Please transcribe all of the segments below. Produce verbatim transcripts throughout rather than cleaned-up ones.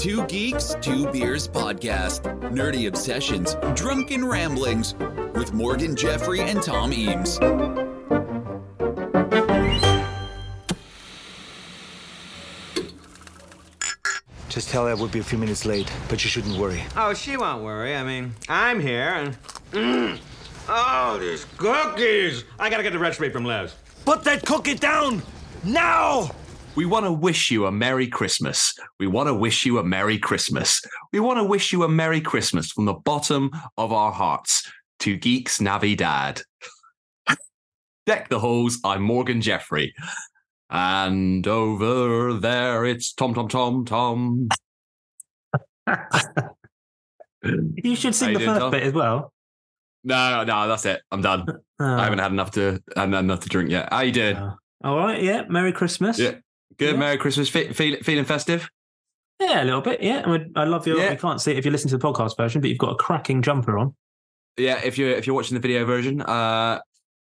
Two Geeks, Two Beers podcast. Nerdy obsessions, drunken ramblings with Morgan Jeffrey and Tom Eames. Just tell her we'll be a few minutes late, but you shouldn't worry. Oh, she won't worry. I mean, I'm here and... Mm. Oh, these cookies! I gotta get the recipe from Les. Put that cookie down! Now! We want to wish you a Merry Christmas. We want to wish you a Merry Christmas. We want to wish you a Merry Christmas from the bottom of our hearts. To Geeks Navidad. Deck the halls, I'm Morgan Jeffrey. And over there, it's Tom, Tom, Tom, Tom. You should sing the first bit as well. No, no, that's it. I'm done. Oh. I haven't had enough to I haven't had enough to drink yet. How you doing? Oh. All right, yeah. Merry Christmas. Yeah, good. Yeah. Merry Christmas. Fe- feel, feeling festive? Yeah, a little bit. Yeah, I, mean, I love your. Yeah. You can't see it if you listen to the podcast version, but you've got a cracking jumper on. Yeah, if you're if you're watching the video version, uh,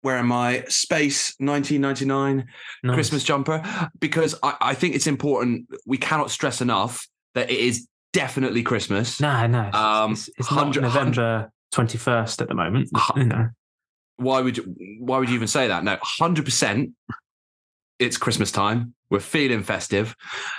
wearing my Space nineteen ninety-nine nice. Christmas jumper, because I, I think it's important. We cannot stress enough that it is definitely Christmas. No, no, um, it's, it's not November twenty-first at the moment. You know. Why would you, why would you even say that? No, one hundred percent it's Christmas time. We're feeling festive.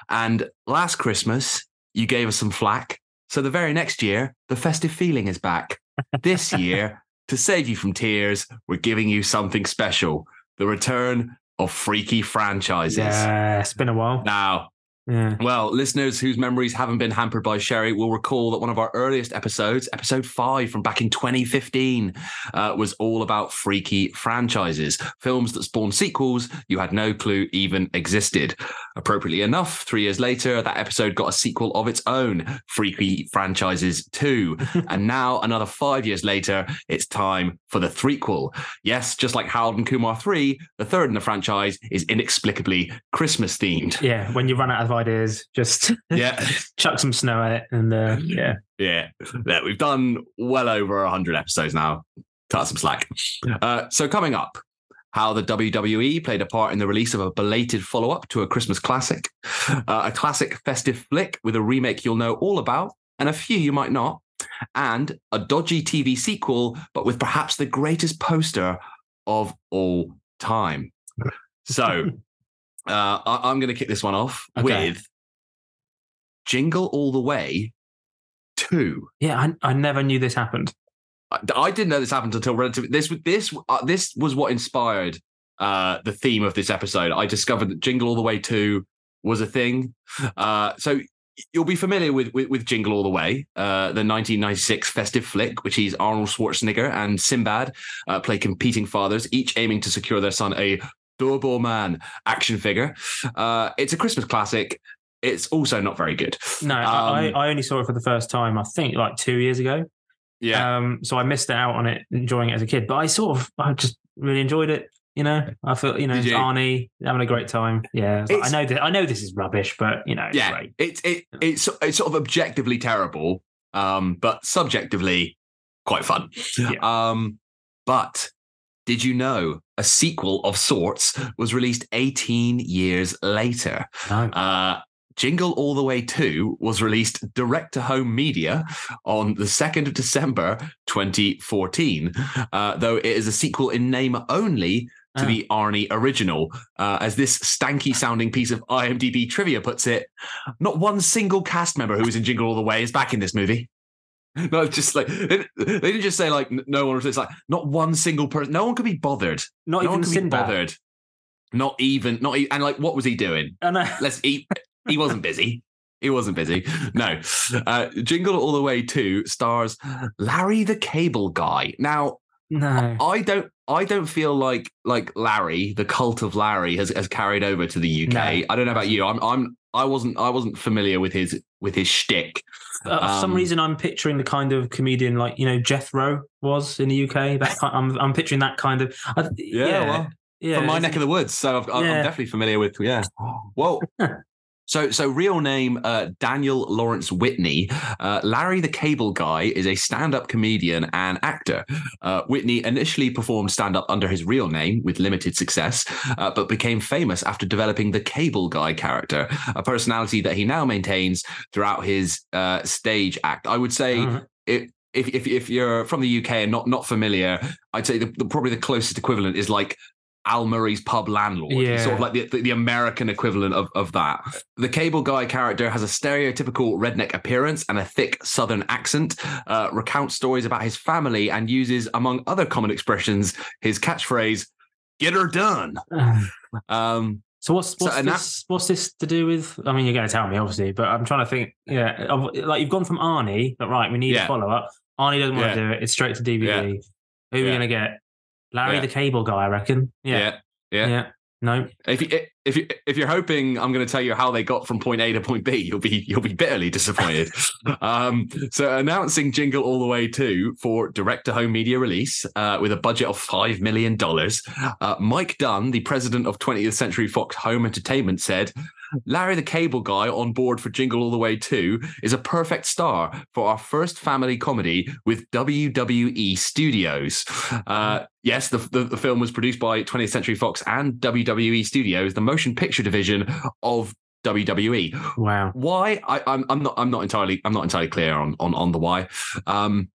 And last Christmas, you gave us some flack. So the very next year, the festive feeling is back. This year, to save you from tears, we're giving you something special. The return of freaky franchises. Yeah, it's been a while. Now, yeah. Well, listeners whose memories haven't been hampered by sherry will recall that one of our earliest episodes, episode five from back in twenty fifteen, uh, was all about freaky franchises, films that spawned sequels you had no clue even existed. Appropriately enough, three years later, that episode got a sequel of its own, Freaky Franchises two. And now, another five years later, it's time for the threequel. Yes, just like Harold and Kumar three, the third in the franchise is inexplicably Christmas-themed. Yeah, when you run out of ideas, just yeah, chuck some snow at it. And uh, yeah. yeah. Yeah, we've done well over one hundred episodes now. Cut some slack. Uh, so coming up, how the W W E played a part in the release of a belated follow-up to a Christmas classic, uh, a classic festive flick with a remake you'll know all about, and a few you might not, and a dodgy T V sequel, but with perhaps the greatest poster of all time. So uh, I- I'm going to kick this one off okay. with Jingle All The Way two. Yeah, I, I never knew this happened. I didn't know this happened until relatively. This this uh, this was what inspired uh, the theme of this episode. I discovered that Jingle All the Way two was a thing. Uh, so you'll be familiar with with, with Jingle All the Way, uh, the nineteen ninety-six festive flick, which is Arnold Schwarzenegger and Sinbad uh, play competing fathers, each aiming to secure their son a Doberman action figure. Uh, it's a Christmas classic. It's also not very good. No, um, I, I only saw it for the first time, I think, like two years ago. Yeah. Um, so I missed out on it, enjoying it as a kid, but I sort of, I just really enjoyed it. You know, I feel, you know, you? Arnie having a great time. Yeah. I, like, I know that I know this is rubbish, but you know, it's yeah, great. It's, it, it's, it's sort of objectively terrible, um, but subjectively quite fun. Yeah. Um, but did you know a sequel of sorts was released eighteen years later? No. Uh, Jingle All The Way two was released direct-to-home media on the second of December twenty fourteen, uh, though it is a sequel in name only to oh. the Arnie original. Uh, as this stanky-sounding piece of IMDb trivia puts it, not one single cast member who was in Jingle All The Way is back in this movie. No, just like they didn't just say like no one was. It's like not one single person. No one could be bothered. Not no even Sinbad. Bothered. Not even. Not even, and like what was he doing? Oh, no. Let's eat. He wasn't busy. He wasn't busy. No. Uh, Jingle All The Way two stars Larry the Cable Guy. Now, no. I don't I don't feel like like Larry, the cult of Larry has, has carried over to the U K. No. I don't know about you. I'm I'm I wasn't I wasn't familiar with his with his shtick. Uh, for um, some reason I'm picturing the kind of comedian like, you know, Jethro was in the U K. That kind, I'm I'm picturing that kind of I, Yeah. yeah, well, yeah from my neck it? of the woods. So I've, yeah. I'm definitely familiar with yeah. Well, So, so real name, uh, Daniel Lawrence Whitney. Uh, Larry the Cable Guy is a stand-up comedian and actor. Uh, Whitney initially performed stand-up under his real name with limited success, uh, but became famous after developing the Cable Guy character, a personality that he now maintains throughout his uh, stage act. I would say uh-huh. it, if, if if you're from the U K and not, not familiar, I'd say the, the, probably the closest equivalent is like Al Murray's Pub Landlord, yeah. sort of like the, the, the American equivalent of, of that. The Cable Guy character has a stereotypical redneck appearance and a thick Southern accent, uh, recounts stories about his family, and uses, among other common expressions, his catchphrase, "Get her done." um, so what's what's, so, this, what's this to do with? I mean, you're going to tell me, obviously, but I'm trying to think. Yeah, like you've gone from Arnie, but right, we need yeah. a follow-up. Arnie doesn't want yeah. to do it. It's straight to D V D. Yeah. Who yeah. are we going to get? Larry yeah. the Cable Guy, I reckon. Yeah. Yeah. Yeah. yeah. No. If you if you if you're hoping I'm going to tell you how they got from point A to point B, you'll be you'll be bitterly disappointed. um, so announcing Jingle All the Way two for direct-to-home media release uh, with a budget of five million dollars, uh, Mike Dunn, the president of twentieth Century Fox Home Entertainment, said, "Larry the Cable Guy on board for Jingle All the Way two is a perfect star for our first family comedy with W W E Studios." Uh, yes, the, the, the film was produced by twentieth Century Fox and W W E Studios, the motion picture division of W W E. Wow. Why? I, I'm, I'm not. I'm not entirely. I'm not entirely clear on on, on the why. Um,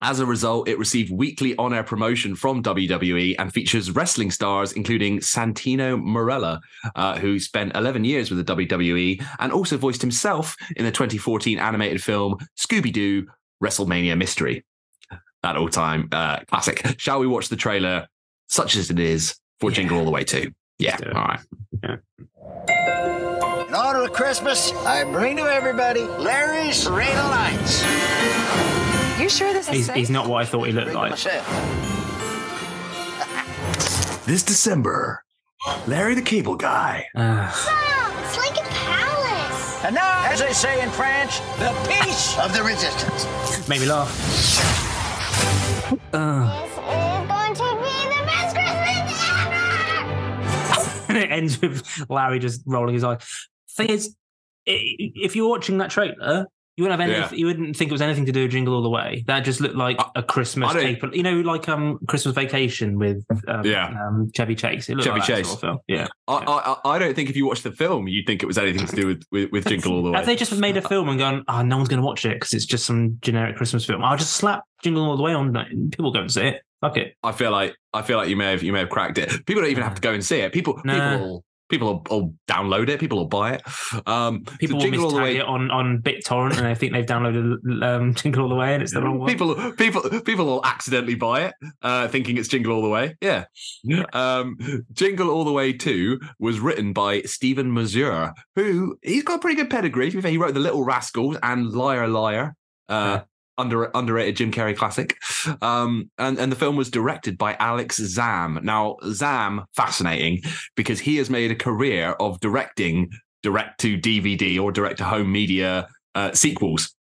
As a result, it received weekly on-air promotion from W W E and features wrestling stars, including Santino Marella, uh, who spent eleven years with the W W E and also voiced himself in the twenty fourteen animated film Scooby-Doo WrestleMania Mystery. That all-time uh, classic. Shall we watch the trailer, such as it is, for yeah. Jingle All the Way two? Yeah, all right. Yeah. In honor of Christmas, I bring to everybody Larry's Arena Lights. You sure this is he's, safe? He's not what I thought he looked like. This December, Larry the Cable Guy. Uh. Wow, it's like a palace. And now, as they say in French, the peace of the resistance. Made me laugh. Uh. This is going to be the best Christmas ever! And it ends with Larry just rolling his eyes. Thing is, if you're watching that trailer, You wouldn't have any. Yeah. You wouldn't think it was anything to do with Jingle All the Way. That just looked like I, a Christmas staple. You know, like um, Christmas Vacation with um, yeah. um, Chevy Chase. It looked Chevy like Chase. That sort of film. Yeah. I, I I don't think if you watch the film, you'd think it was anything to do with, with, with Jingle All the Way. Have they just made a film and gone, oh, no one's going to watch it because it's just some generic Christmas film? I'll just slap Jingle All the Way on. People go and see it. Fuck it. I feel like I feel like you may have you may have cracked it. People don't even have to go and see it. People nah. people. People will, will download it. People will buy it. Um, people so will mistag way- it on, on BitTorrent, and I think they've downloaded um, Jingle All the Way, and it's the wrong one. People, people, people will accidentally buy it, uh, thinking it's Jingle All the Way. Yeah. yeah. Um, Jingle All the Way two was written by Stephen Mazur, who he's got a pretty good pedigree. To be fair, he wrote The Little Rascals and Liar Liar. Uh, yeah. Under, underrated Jim Carrey classic. Um, and, and the film was directed by Alex Zam. Now, Zam, fascinating, because he has made a career of directing direct-to-D V D or direct-to-home media uh, sequels,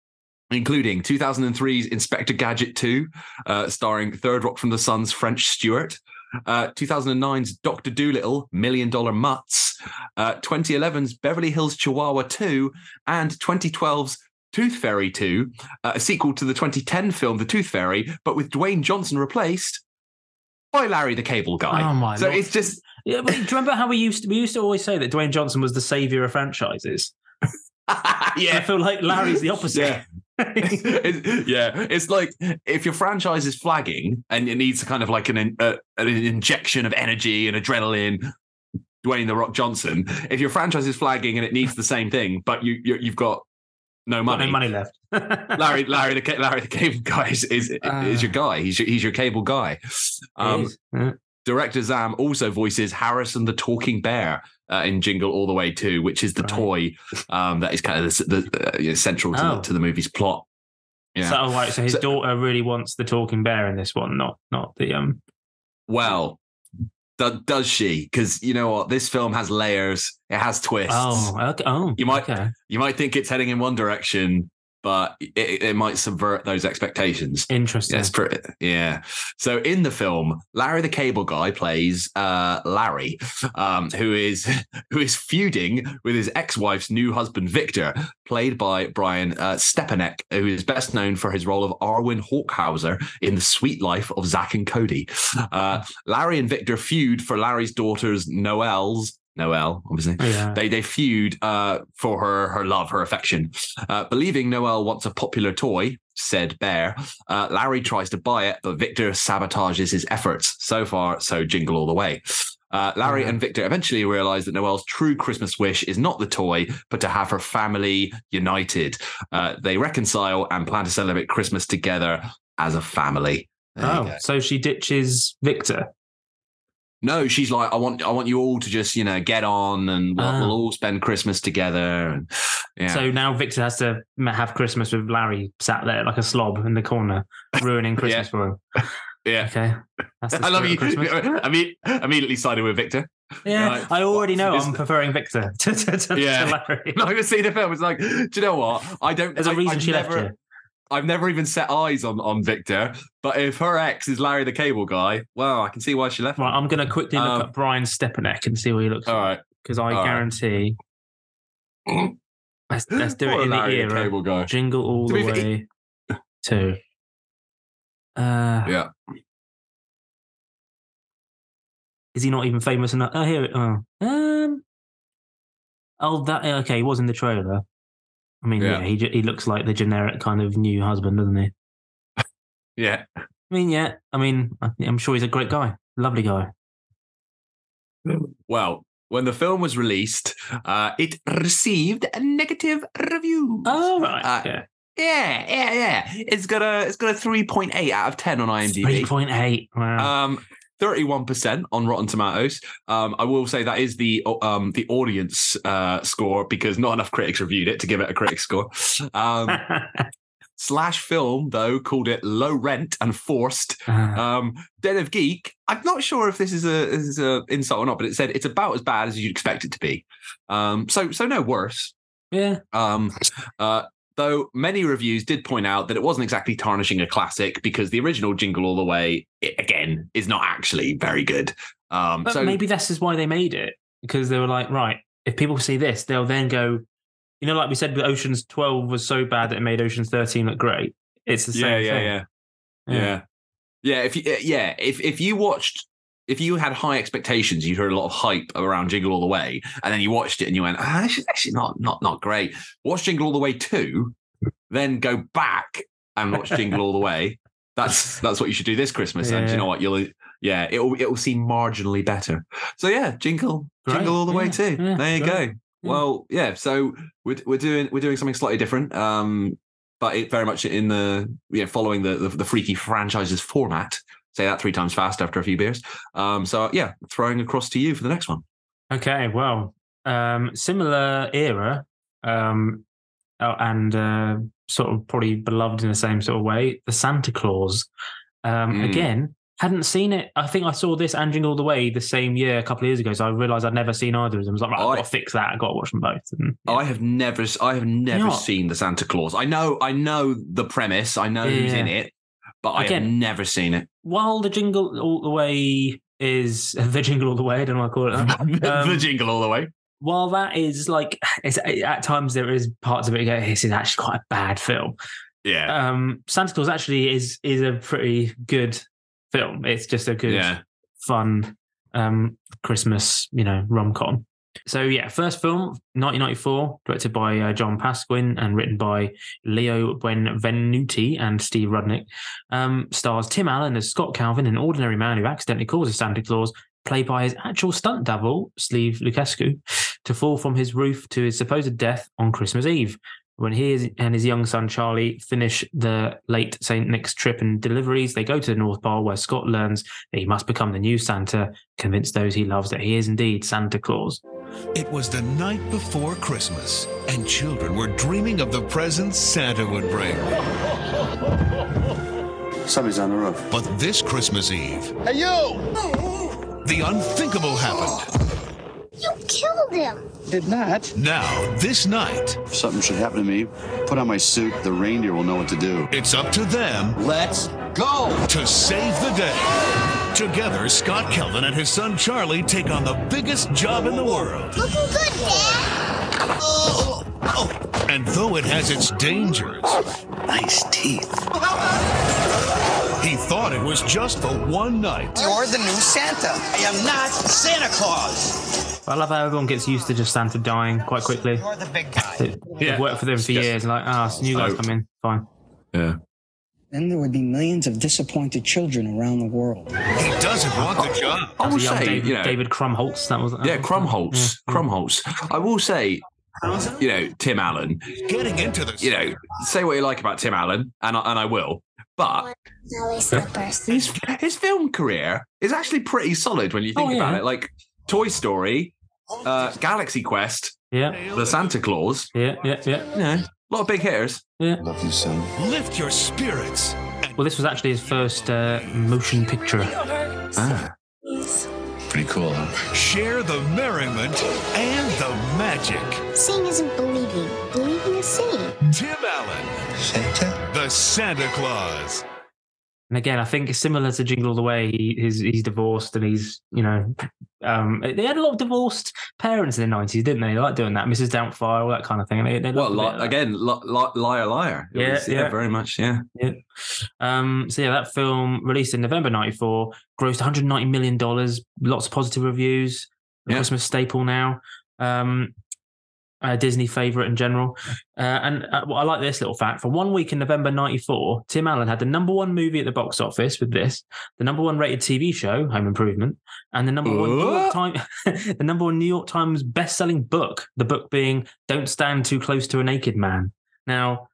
including two thousand three's Inspector Gadget two, uh, starring Third Rock from the Sun's French Stewart, uh, two thousand nine's Doctor Dolittle, Million Dollar Mutts, uh, twenty eleven's Beverly Hills Chihuahua two, and twenty twelve's Tooth Fairy two, uh, a sequel to the twenty ten film The Tooth Fairy, but with Dwayne Johnson replaced by Larry the Cable Guy. Oh my! So Lord. It's just. Yeah, but do you remember how we used to, we used to always say that Dwayne Johnson was the savior of franchises? Yeah, I feel like Larry's the opposite. Yeah. It's, yeah, it's like if your franchise is flagging and it needs kind of like an uh, an injection of energy and adrenaline. Dwayne the Rock Johnson. If your franchise is flagging and it needs the same thing, but you, you you've got. No money. No money left. Larry, Larry, the Larry, the Cable Guy is is, uh, is your guy. He's your, he's your Cable Guy. Um, yeah. Director Zam also voices Harrison the Talking Bear uh, in Jingle All the Way two, which is the right. toy um, that is kind of the, the uh, you know, central to, oh. the, to the movie's plot. Yeah. So, oh, right, so his so, daughter really wants the talking bear in this one, not not the um. Well. Does she? Because you know what, this film has layers. It has twists. Oh, okay. oh you might okay. you might think it's heading in one direction, but it, it might subvert those expectations. Interesting. Yeah, it's pretty, yeah. So in the film, Larry the Cable Guy plays uh, Larry, um, who is who is feuding with his ex-wife's new husband, Victor, played by Brian uh, Stepanek, who is best known for his role of Arwin Hawkhauser in The Sweet Life of Zack and Cody. Uh, Larry and Victor feud for Larry's daughters, Noelle's, Noelle, obviously. Yeah. They they feud uh, for her her love, her affection. Uh, believing Noelle wants a popular toy, said bear, uh, Larry tries to buy it, but Victor sabotages his efforts. So far, so Jingle All the Way. Uh, Larry mm-hmm. and Victor eventually realize that Noelle's true Christmas wish is not the toy, but to have her family united. Uh, they reconcile and plan to celebrate Christmas together as a family. There oh, so she ditches Victor. No, she's like, I want, I want you all to just, you know, get on, and we'll, ah. we'll all spend Christmas together. And yeah. So now Victor has to have Christmas with Larry sat there like a slob in the corner, ruining Christmas yeah. for him. Yeah. Okay. That's I love you. I mean, immediately sided with Victor. Yeah, like, I already know I'm preferring Victor to, to, to, yeah. to Larry. Like, I've seen the film. It's like, do you know what? I don't. There's I, a reason I've she never, left you. I've never even set eyes on, on Victor, but if her ex is Larry the Cable Guy, well, I can see why she left. Right, him. I'm going to quickly look um, up Brian Stepanek and see what he looks all like. All right. Because I all guarantee... Right. Let's, let's do it in Larry the era. The Cable Guy. Jingle All the Way two. Uh, yeah. Is he not even famous enough? Oh, here... Oh, um, oh that... Okay, he was in the trailer. I mean, yeah, yeah he, he looks like the generic kind of new husband, doesn't he? yeah. I mean, yeah. I mean, I'm sure he's a great guy. Lovely guy. Well, when the film was released, uh, it received a negative review. Oh, right. Uh, yeah. Yeah, yeah, yeah. It's got a, it's got a three point eight out of ten on IMDb. three point eight. Wow. Um, thirty-one percent on Rotten Tomatoes. Um, I will say that is the um, the audience uh, score, because not enough critics reviewed it to give it a critic score. Um, slash Film, though, called it low rent and forced. Um, Den of Geek, I'm not sure if this is a this is a insult or not, but it said it's about as bad as you'd expect it to be. Um, so so no worse. Yeah. Um, uh, Though many reviews did point out that it wasn't exactly tarnishing a classic, because the original Jingle All the Way, it, again, is not actually very good. Um, but so maybe this is why they made it, because they were like, right, if people see this, they'll then go, you know, like we said, Ocean's twelve was so bad that it made Ocean's thirteen look great. It's the same yeah, yeah, thing. Yeah, yeah, yeah, yeah. If you, yeah, if if you watched, if you had high expectations, you'd heard a lot of hype around Jingle All the Way, and then you watched it and you went, ah, this is actually not, not, not great. Watch Jingle All the Way two, then go back and watch Jingle All the Way. That's that's what you should do this Christmas. Yeah. And you know what? You'll yeah, it'll it'll seem marginally better. So yeah, Jingle, great. Jingle All the yeah. Way two. Yeah. There you great. Go. Yeah. Well, yeah. So we're we're doing we're doing something slightly different. Um, but it very much in the yeah, following the, the the freaky franchises format. Say that three times fast after a few beers. Um, so, yeah, throwing across to you for the next one. Okay, well, um, similar era um, oh, and uh, sort of probably beloved in the same sort of way, The Santa Clause. Um, mm. Again, hadn't seen it. I think I saw this and Jingle All the Way the same year a couple of years ago, so I realised I'd never seen either of them. I was like, right, I've got to fix that. I've got to watch them both. And, yeah. I have never I have never Not. seen The Santa Clause. I know, I know the premise. I know yeah. who's in it. But Again, I have never seen it. While the Jingle All the Way is the Jingle All the Way, I don't know what I call it. Um, the Jingle All the Way. While that is like, it's, at times there is parts of it. Go, this is actually quite a bad film. Yeah. Um, Santa Claus actually is is a pretty good film. It's just a good, yeah. fun um, Christmas, you know, rom com. So yeah, first film, nineteen ninety-four, directed by uh, John Pasquin and written by Leo Benvenuti and Steve Rudnick. Um, stars Tim Allen as Scott Calvin, an ordinary man who accidentally causes Santa Claus, played by his actual stunt double, Steve Lucescu, to fall from his roof to his supposed death on Christmas Eve. When he and his young son, Charlie, finish the late Saint Nick's trip and deliveries, they go to the North Pole, where Scott learns that he must become the new Santa, convince those he loves that he is indeed Santa Claus. It was the night before Christmas, and children were dreaming of the presents Santa would bring. Somebody's on the roof. But this Christmas Eve... Hey, you! The unthinkable happened. You killed him! did not. Now, this night. If something should happen to me, put on my suit. The reindeer will know what to do. It's up to them. Let's go. To save the day. Together, Scott Calvin and his son Charlie take on the biggest job in the world. Looking good, Dad. Oh, oh. And though it has its dangers. Nice teeth. He thought it was just for one night. You're the new Santa. I am not Santa Claus. I love how everyone gets used to just Santa dying quite quickly. You're the big guy. It, yeah. It worked for them for just, years. Like, ah, oh, so new guys come in. Fine. Yeah. Then there would be millions of disappointed children around the world. He doesn't want the job. I will say, David, you know, David Krumholtz. That was that yeah, Krumholtz. Yeah. Krumholtz. I will say. You know, Tim Allen. Getting into this. You know, say what you like about Tim Allen, and I, and I will. But his, his film career is actually pretty solid when you think oh, yeah. about it. Like Toy Story, uh, Galaxy Quest, yeah, The Santa Clause, yeah, yeah, yeah. You know, a lot of big hitters. Yeah, love you, son. Lift your spirits. Well, this was actually his first uh, motion picture. Ah. Pretty cool, huh? Share the merriment and the magic. Seeing isn't believing. Believing is seeing. Tim Allen. Santa? The Santa Clause. And again, I think similar to Jingle All The Way, he, he's, he's divorced and he's, you know... Um, they had a lot of divorced parents in the nineties, didn't they? They liked doing that. Missus Doubtfire, all that kind of thing. They, they well, li- again, li- li- Liar Liar. Yeah, was, yeah, yeah, very much, yeah. yeah. Um, so yeah, that film, released in November ninety-four, grossed one hundred ninety million dollars, lots of positive reviews, a yeah. Christmas staple now, um, a Disney favourite in general. Uh, and uh, well, I like this little fact. For one week in November ninety-four, Tim Allen had the number one movie at the box office with this, the number one rated T V show, Home Improvement, and the number one New York Times, the number one New York Times best-selling book, the book being Don't Stand Too Close to a Naked Man. Now,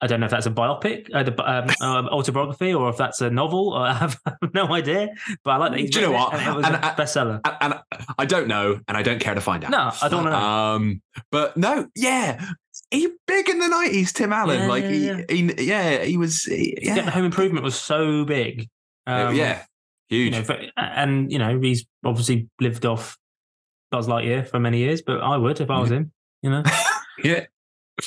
I don't know if that's a biopic, uh, the, um, uh, autobiography, or if that's a novel. Or I have no idea, but I like that. Do you know what? It, and it was and, a and, bestseller. And, and I don't know, and I don't care to find out. No, I don't know. Um, but no, yeah, he big in the nineties, Tim Allen. Yeah, like yeah, he, yeah. he, yeah, he was. He, yeah. yeah, the Home Improvement was so big. Um, yeah, huge. You know, and you know, he's obviously lived off Buzz Lightyear for many years, but I would if I was yeah. him. You know. yeah.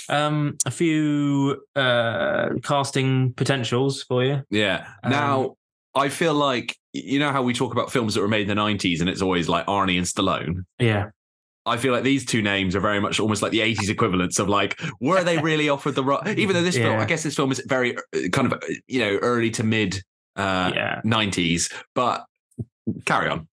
Um, a few uh, casting potentials for you. Yeah. Um, now, I feel like, you know how we talk about films that were made in the nineties and it's always like Arnie and Stallone? Yeah. I feel like these two names are very much almost like the eighties equivalents of like, were they really offered the right? Even though this yeah. film, I guess this film is very kind of, you know, early to mid uh, yeah. nineties, but carry on.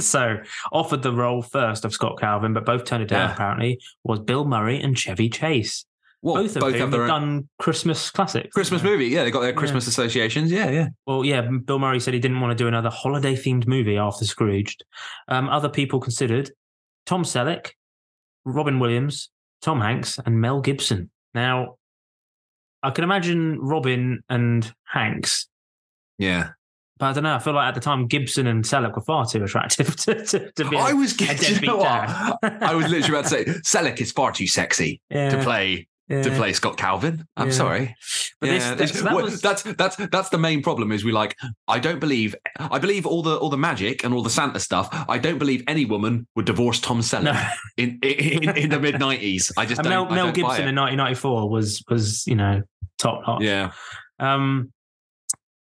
So, offered the role first of Scott Calvin, but both turned it down, yeah. apparently, was Bill Murray and Chevy Chase. Well, both of both whom have done Christmas classics. Christmas movie, yeah. They got their Christmas yeah. associations, yeah, yeah. Well, yeah, Bill Murray said he didn't want to do another holiday-themed movie after Scrooged. Um, other people considered Tom Selleck, Robin Williams, Tom Hanks, and Mel Gibson. Now, I can imagine Robin and Hanks. Yeah. But I don't know. I feel like at the time, Gibson and Selleck were far too attractive to, to, to be I was a, getting, a deadbeat you know dad. I was literally about to say Selleck is far too sexy yeah. to play yeah. to play Scott Calvin. I'm yeah. sorry, but yeah, this, this, that well, was... that's that's that's the main problem. Is we like I don't believe I believe all the all the magic and all the Santa stuff. I don't believe any woman would divorce Tom Selleck no. in, in, in in the mid nineties. I just and don't, Mel, I Mel don't Gibson in nineteen ninety-four was was you know top hot. Yeah. Um.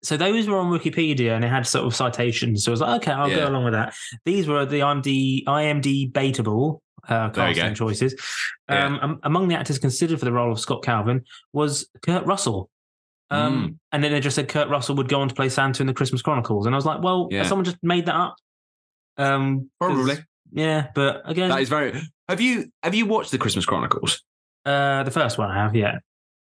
So those were on Wikipedia and it had sort of citations. So I was like, okay, I'll yeah. go along with that. These were the I M D, I M D baitable uh, casting choices. Um, yeah. um, among the actors considered for the role of Scott Calvin was Kurt Russell. Um, mm. And then they just said Kurt Russell would go on to play Santa in The Christmas Chronicles. And I was like, well, yeah. someone just made that up. Um, Probably. Yeah, but again... That is very... Have you, have you watched The Christmas Chronicles? Uh, the first one I have, yeah.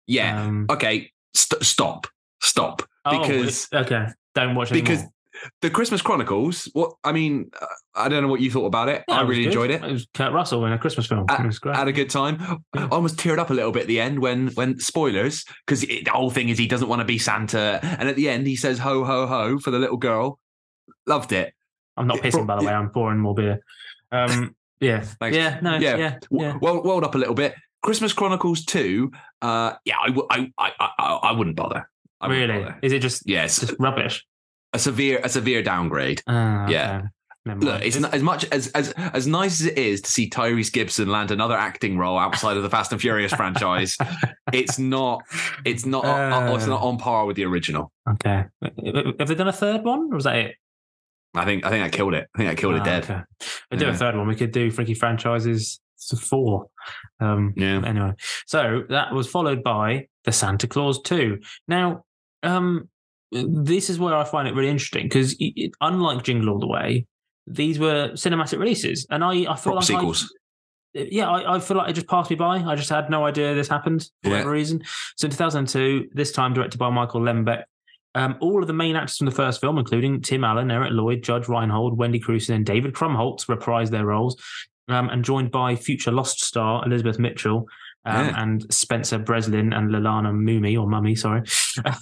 Yeah. Um, okay, St- stop. Stop. Because oh, okay, don't watch it because anymore. The Christmas Chronicles. What I mean, I don't know what you thought about it. Yeah, I really it enjoyed it. It was Kurt Russell in a Christmas film. At, it was great. Had a good time. Yeah. I almost teared up a little bit at the end when when spoilers because the whole thing is he doesn't want to be Santa, and at the end he says ho ho ho for the little girl. Loved it. I'm not it, pissing by the way. I'm pouring more beer. Um, yeah, Thanks. yeah, no, yeah, yeah. yeah. Well, welled up a little bit. Christmas Chronicles two. Uh, yeah, I, w- I, I, I, I wouldn't bother. I really? Is it just, yes. just rubbish? A severe a severe downgrade. Oh, yeah. Okay. Look, it's not, as much as, as as nice as it is to see Tyrese Gibson land another acting role outside of the Fast and Furious franchise, it's not it's not uh, it's not on par with the original. Okay, have they done a third one, or was that it? I think I think I killed it. I think I killed oh, it dead. Okay. I do yeah. a third one. We could do Freaky Franchises four. Um, yeah. Anyway, so that was followed by The Santa Clause two. Now, um, this is where I find it really interesting because unlike Jingle All the Way, these were cinematic releases, and I, I feel like sequels. I, yeah, I, I feel like it just passed me by. I just had no idea this happened for yeah. whatever reason. So in two thousand two, this time directed by Michael Lembeck, um, all of the main actors from the first film, including Tim Allen, Eric Lloyd, Judge Reinhold, Wendy Crewson, and David Krumholtz, reprised their roles, um, and joined by future Lost star Elizabeth Mitchell. Um, yeah. And Spencer Breslin and Lilana Mumi, or Mummy, sorry.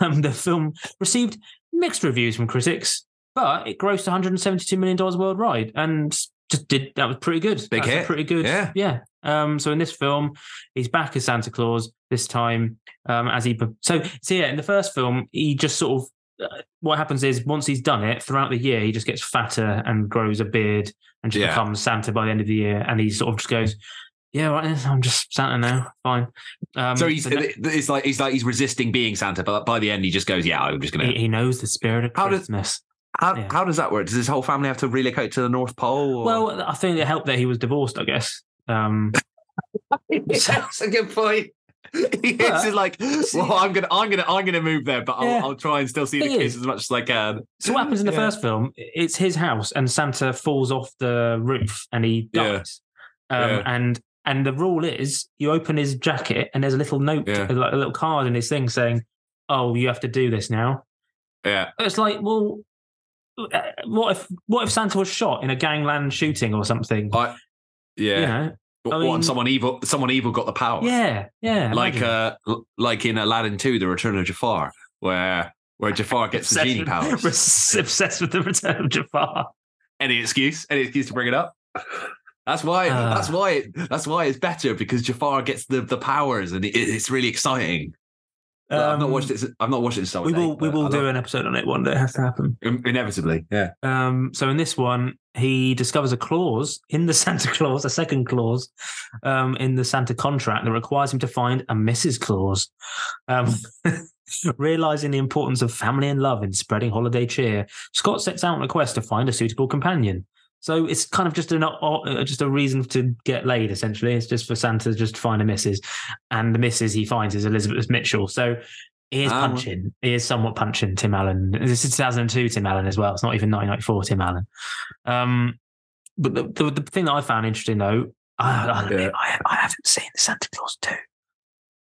Um, the film received mixed reviews from critics, but it grossed one hundred seventy-two million dollars worldwide, and just did that was pretty good. Big hit. Pretty good. Yeah. yeah. Um, so in this film, he's back as Santa Claus this time. Um, as he so so yeah, in the first film, he just sort of uh, what happens is once he's done it throughout the year, he just gets fatter and grows a beard and just yeah. becomes Santa by the end of the year, and he sort of just goes. Yeah, right. I'm just Santa now. Fine. Um, so he's ne- it's like he's like he's resisting being Santa, but by the end he just goes, "Yeah, I'm just gonna." He, he knows the spirit of how Christmas. Does, how yeah. how does that work? Does his whole family have to relocate to the North Pole? Or? Well, I think it helped that he was divorced. I guess. Um, yes, that's a good point. It's is like, well, I'm gonna, I'm gonna, I'm gonna move there, but I'll, yeah. I'll try and still see the kids as much as I can. So what happens in the yeah. first film? It's his house, and Santa falls off the roof, and he dies, yeah. Um, yeah. and. And the rule is you open his jacket and there's a little note, yeah. like a little card in his thing saying, oh, you have to do this now. Yeah. It's like, well, what if what if Santa was shot in a gangland shooting or something? I, yeah. You know? Or, I mean, or someone evil someone evil got the power. Yeah, yeah. Like uh, like in Aladdin two, The Return of Jafar, where where Jafar gets the genie powers. Obsessed with The Return of Jafar. Any excuse? Any excuse to bring it up? That's why. Uh, that's why. It, that's why it's better because Jafar gets the, the powers, and it, it's really exciting. Um, I've not watched it. I've not watched it. So we will. Eight, we will do an episode on it one day. It has to happen inevitably. Yeah. Um. So in this one, he discovers a clause in the Santa Clause, a second clause, um, in the Santa contract that requires him to find a Missus Claus. Um, realizing the importance of family and love in spreading holiday cheer, Scott sets out on a quest to find a suitable companion. So it's kind of just an uh, just a reason to get laid, essentially. It's just for Santa to just find a missus. And the missus he finds is Elizabeth Mitchell. So he is um, punching. He is somewhat punching Tim Allen. This is two thousand two Tim Allen as well. It's not even nineteen ninety-four Tim Allen. Um, but the, the, the thing that I found interesting, though, I, I, yeah. I, I haven't seen the Santa Claus two.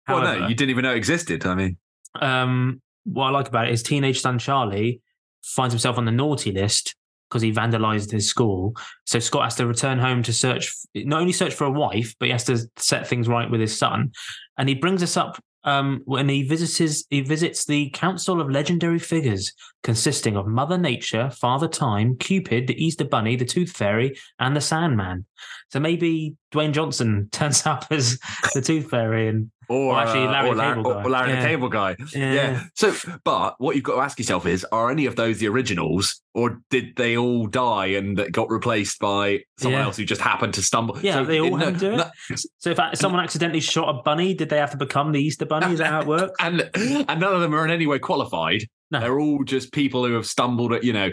However, well, no, you didn't even know it existed. I mean. Um, what I like about it is teenage son Charlie finds himself on the naughty list because he vandalized his school. So Scott has to return home to search, not only search for a wife, but he has to set things right with his son. And he brings us up um, when he visits his, he visits the Council of Legendary Figures, consisting of Mother Nature, Father Time, Cupid, the Easter Bunny, the Tooth Fairy, and the Sandman. So maybe Dwayne Johnson turns up as the Tooth Fairy and Or, or actually Larry, uh, or Larry, the, Cable or, or Larry yeah. the Cable Guy. Yeah. yeah. So, but what you've got to ask yourself is, are any of those the originals, or did they all die and got replaced by someone yeah. else who just happened to stumble? Yeah, so they all had no, to do it. No, so if someone accidentally shot a bunny, did they have to become the Easter Bunny? Is that how it works? And, and none of them are in any way qualified. No. They're all just people who have stumbled at, you know,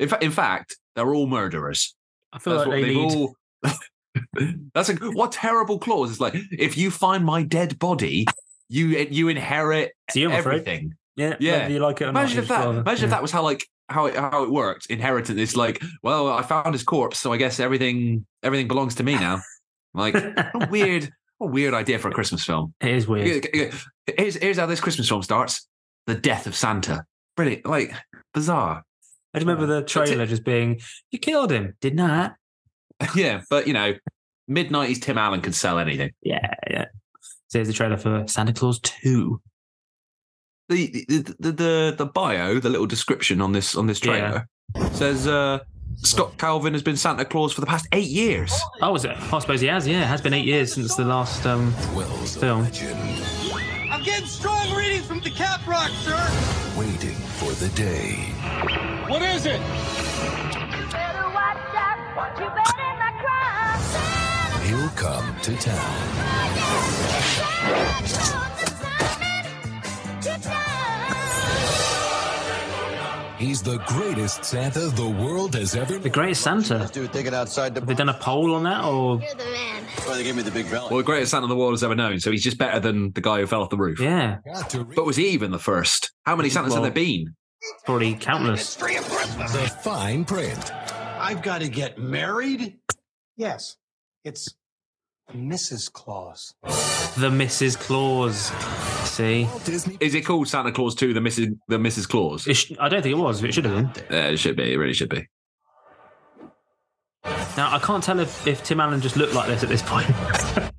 in, fa- in fact, they're all murderers. I feel That's like they lead... all... That's a what terrible clause. It's like if you find my dead body, you you inherit so everything. Yeah, yeah. You like it or imagine not, if that. Rather, imagine yeah. if that was how like how it, how it worked. Inheritance. It's like, well, I found his corpse, so I guess everything everything belongs to me now. Like a weird, a weird idea for a Christmas film. It is weird. Here's, here's how this Christmas film starts: the death of Santa. Brilliant, like bizarre. I remember the trailer just being, "You killed him, didn't I?" Yeah, but you know, mid nineties Tim Allen could sell anything. Yeah, yeah. So here's the trailer for Santa Claus two. The the the the, the bio, the little description on this on this trailer yeah. says uh, Scott Calvin has been Santa Claus for the past eight years. Oh, is it? I suppose he has. Yeah, it has been eight years since the last um film. I'm getting strong readings from the Cap Rock, sir. Waiting for the day. What is it? Better watch out. come to town. He's the greatest Santa the world has ever... The greatest Santa? Dude, take it outside the... Have they done a poll on that, or...? You're the man. Well, they gave me the big belt. Well, the greatest Santa the world has ever known, so he's just better than the guy who fell off the roof. Yeah. But was he even the first? How many Santas well, have there been? Probably countless. The fine print. I've got to get married? Yes. It's Missus Claus. The Missus Claus. See? Is it called Santa Claus two, the Missus the Missus Claus? Sh- I don't think it was, but it should have been. Yeah, it should be. It really should be. Now, I can't tell if, if Tim Allen just looked like this at this point.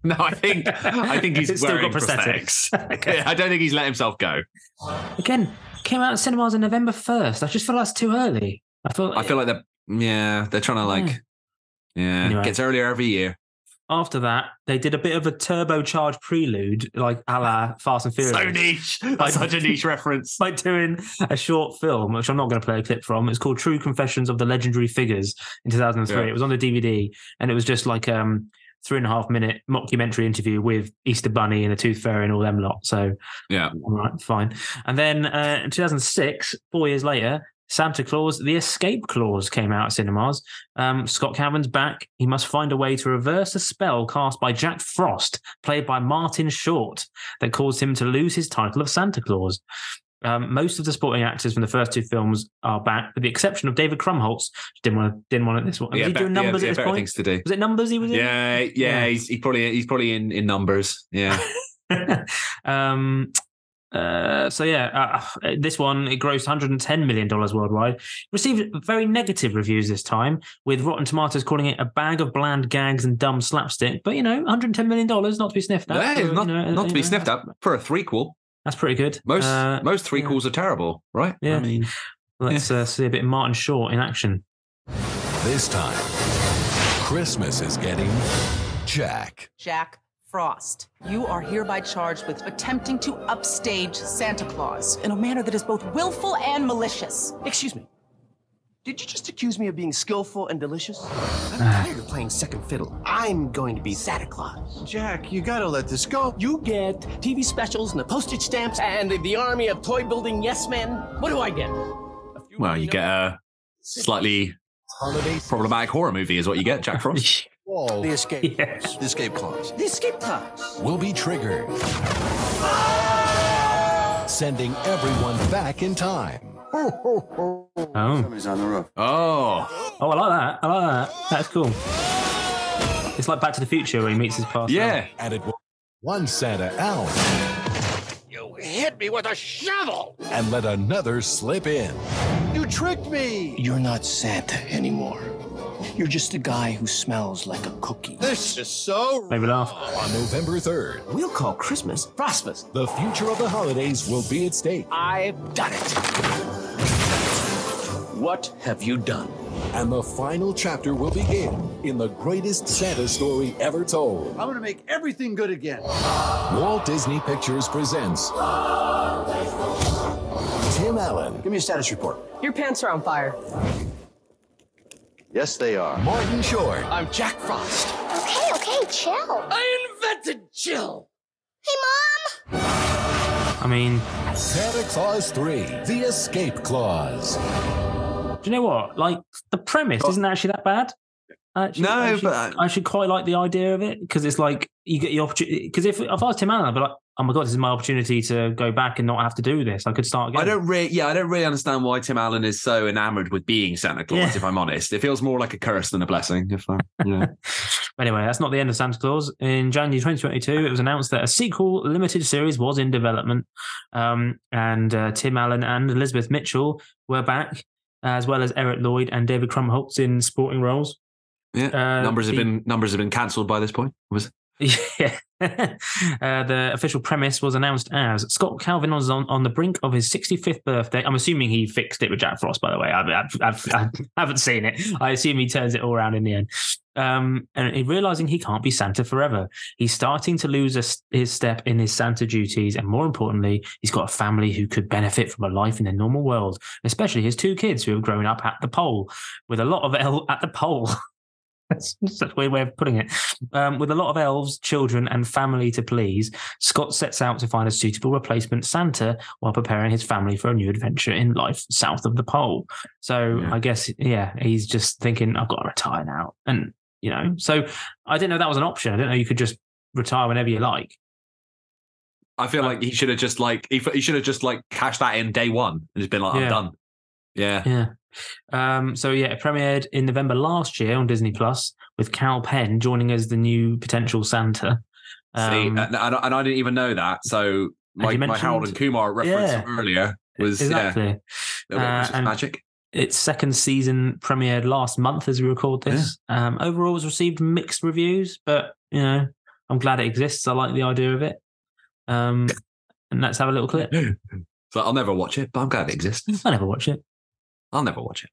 No, I think I think he's still wearing got prosthetics. prosthetics. Okay. I don't think he's let himself go. Again, came out in cinemas on November first. I just feel like it's too early. I feel, I feel like they're, yeah, they're trying to like... Yeah. Yeah, anyway, gets earlier every year. After that, they did a bit of a turbocharged prelude, like a la Fast and Furious. So niche. That's like, such a niche reference. Like doing a short film, which I'm not going to play a clip from. It's called True Confessions of the Legendary Figures in two thousand three. Yeah. It was on the D V D, and it was just like um three and a half minute mockumentary interview with Easter Bunny and the Tooth Fairy and all them lot. So yeah, all right, fine. And then uh, in two thousand six, four years later, Santa Claus, The Escape Clause came out at cinemas. Um, Scott Calvin's back. He must find a way to reverse a spell cast by Jack Frost, played by Martin Short, that caused him to lose his title of Santa Claus. Um, most of the supporting actors from the first two films are back, with the exception of David Krumholtz. Didn't want to, didn't want this one. Was yeah, he doing be- numbers yeah, at this point? Things to do. Was it numbers he was in? Yeah, yeah. yeah. He's, he probably he's probably in, in numbers. Yeah. um. Uh, so yeah, uh, this one, it grossed one hundred ten million dollars worldwide. Received very negative reviews this time, with Rotten Tomatoes calling it a bag of bland gags and dumb slapstick. But you know, one hundred ten million dollars, not to be sniffed at. Yeah, for, not, you know, not to be know, sniffed at for a threequel. That's pretty good. Most uh, most threequels yeah. are terrible, right? Yeah. I mean, let's yeah. uh, see a bit of Martin Short in action. This time, Christmas is getting Jack. Jack Frost, you are hereby charged with attempting to upstage Santa Claus in a manner that is both willful and malicious. Excuse me. Did you just accuse me of being skillful and delicious? I'm tired of playing second fiddle. I'm going to be Santa Claus. Jack, you gotta let this go. You get T V specials and the postage stamps and the army of toy-building yes-men. What do I get? Well, you get a slightly problematic horror movie is what you get, Jack Frost. Whoa. The escape yes. clause. The escape clause. The escape clause. Will be triggered. Ah! Sending everyone back in time. Oh. Somebody's on the roof. Oh. Oh, I like that. I like that. That's cool. It's like Back to the Future where he meets his past. Yeah. Now. And it was one Santa out. You hit me with a shovel. And let another slip in. You tricked me. You're not Santa anymore. You're just a guy who smells like a cookie. This is so... Maybe laugh. On November third, we'll call Christmas Frostmas. The future of the holidays will be at stake. I've done it. What have you done? And the final chapter will begin in the greatest Santa story ever told. I'm going to make everything good again. Walt Disney Pictures presents... Tim Allen. Give me a status report. Your pants are on fire. Yes, they are. Martin Short. I'm Jack Frost. Okay, okay, chill. I invented chill. Hey, Mom. I mean... Santa Claus three, The Escape Clause. Do you know what? Like, the premise isn't actually that bad. Actually, no, actually, but... I actually quite like the idea of it, because it's like, you get the opportunity... Because if, if I was Tim Allen, I'd be like, oh my God, this is my opportunity to go back and not have to do this. I could start again. I don't really, yeah, I don't really understand why Tim Allen is so enamored with being Santa Claus, yeah. if I'm honest. It feels more like a curse than a blessing. If I, yeah. Anyway, that's not the end of Santa Claus. In January twenty twenty-two, it was announced that a sequel limited series was in development. Um, and uh, Tim Allen and Elizabeth Mitchell were back, as well as Eric Lloyd and David Krumholtz in supporting roles. Yeah, uh, numbers the, have been numbers have been cancelled by this point. Was yeah. uh, the official premise was announced as Scott Calvin was on, on the brink of his sixty-fifth birthday. I'm assuming he fixed it with Jack Frost, by the way. I, I, I, I haven't seen it. I assume he turns it all around in the end. Um, and realizing he can't be Santa forever, he's starting to lose a, his step in his Santa duties, and more importantly, he's got a family who could benefit from a life in the normal world, especially his two kids who have grown up at the pole with a lot of L at the pole. That's such a weird way of putting it. Um, with a lot of elves, children, and family to please, Scott sets out to find a suitable replacement Santa while preparing his family for a new adventure in life south of the pole. So yeah. I guess, yeah, he's just thinking, I've got to retire now. And, you know, so I didn't know that was an option. I didn't know you could just retire whenever you like. I feel um, like he should have just like, he, he should have just like cashed that in day one and just been like, yeah. I'm done. Yeah. Yeah. Um, so yeah, it premiered in November last year on Disney Plus with Cal Penn joining as the new potential Santa. Um, See, and, and I didn't even know that. So my, my Harold and Kumar reference yeah, earlier was exactly yeah, uh, and magic. Its second season premiered last month as we record this. Yeah. Um, overall, it's received mixed reviews, but you know, I'm glad it exists. I like the idea of it. Um, and let's have a little clip. So I'll never watch it, but I'm glad it exists. I never watch it. I'll never watch it.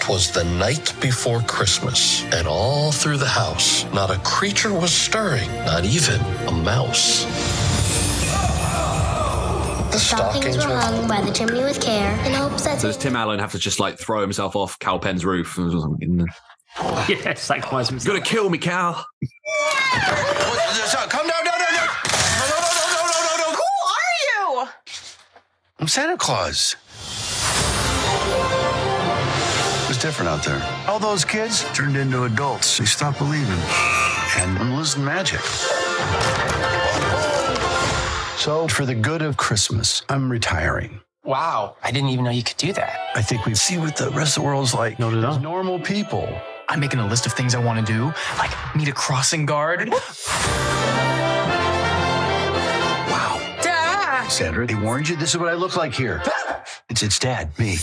'Twas the night before Christmas, and all through the house, not a creature was stirring, not even a mouse. The stockings, stockings were hung by the chimney with care, in hopes that... So does Tim Allen have to just, like, throw himself off Cal Penn's roof? Yeah, sacrifice himself. You're gonna kill me, Cal. Come down, down, down, down. No, no, no, no, no, no, no. Who are you? I'm Santa Claus. Different out there. All those kids turned into adults. They stopped believing and I'm losing magic. So for the good of Christmas, I'm retiring. Wow. I didn't even know you could do that. I think we see what the rest of the world's like. Not at all. Normal people. I'm making a list of things I want to do, like meet a crossing guard. Wow. Dad! Sandra, they warned you this is what I look like here. It's it's Dad, me.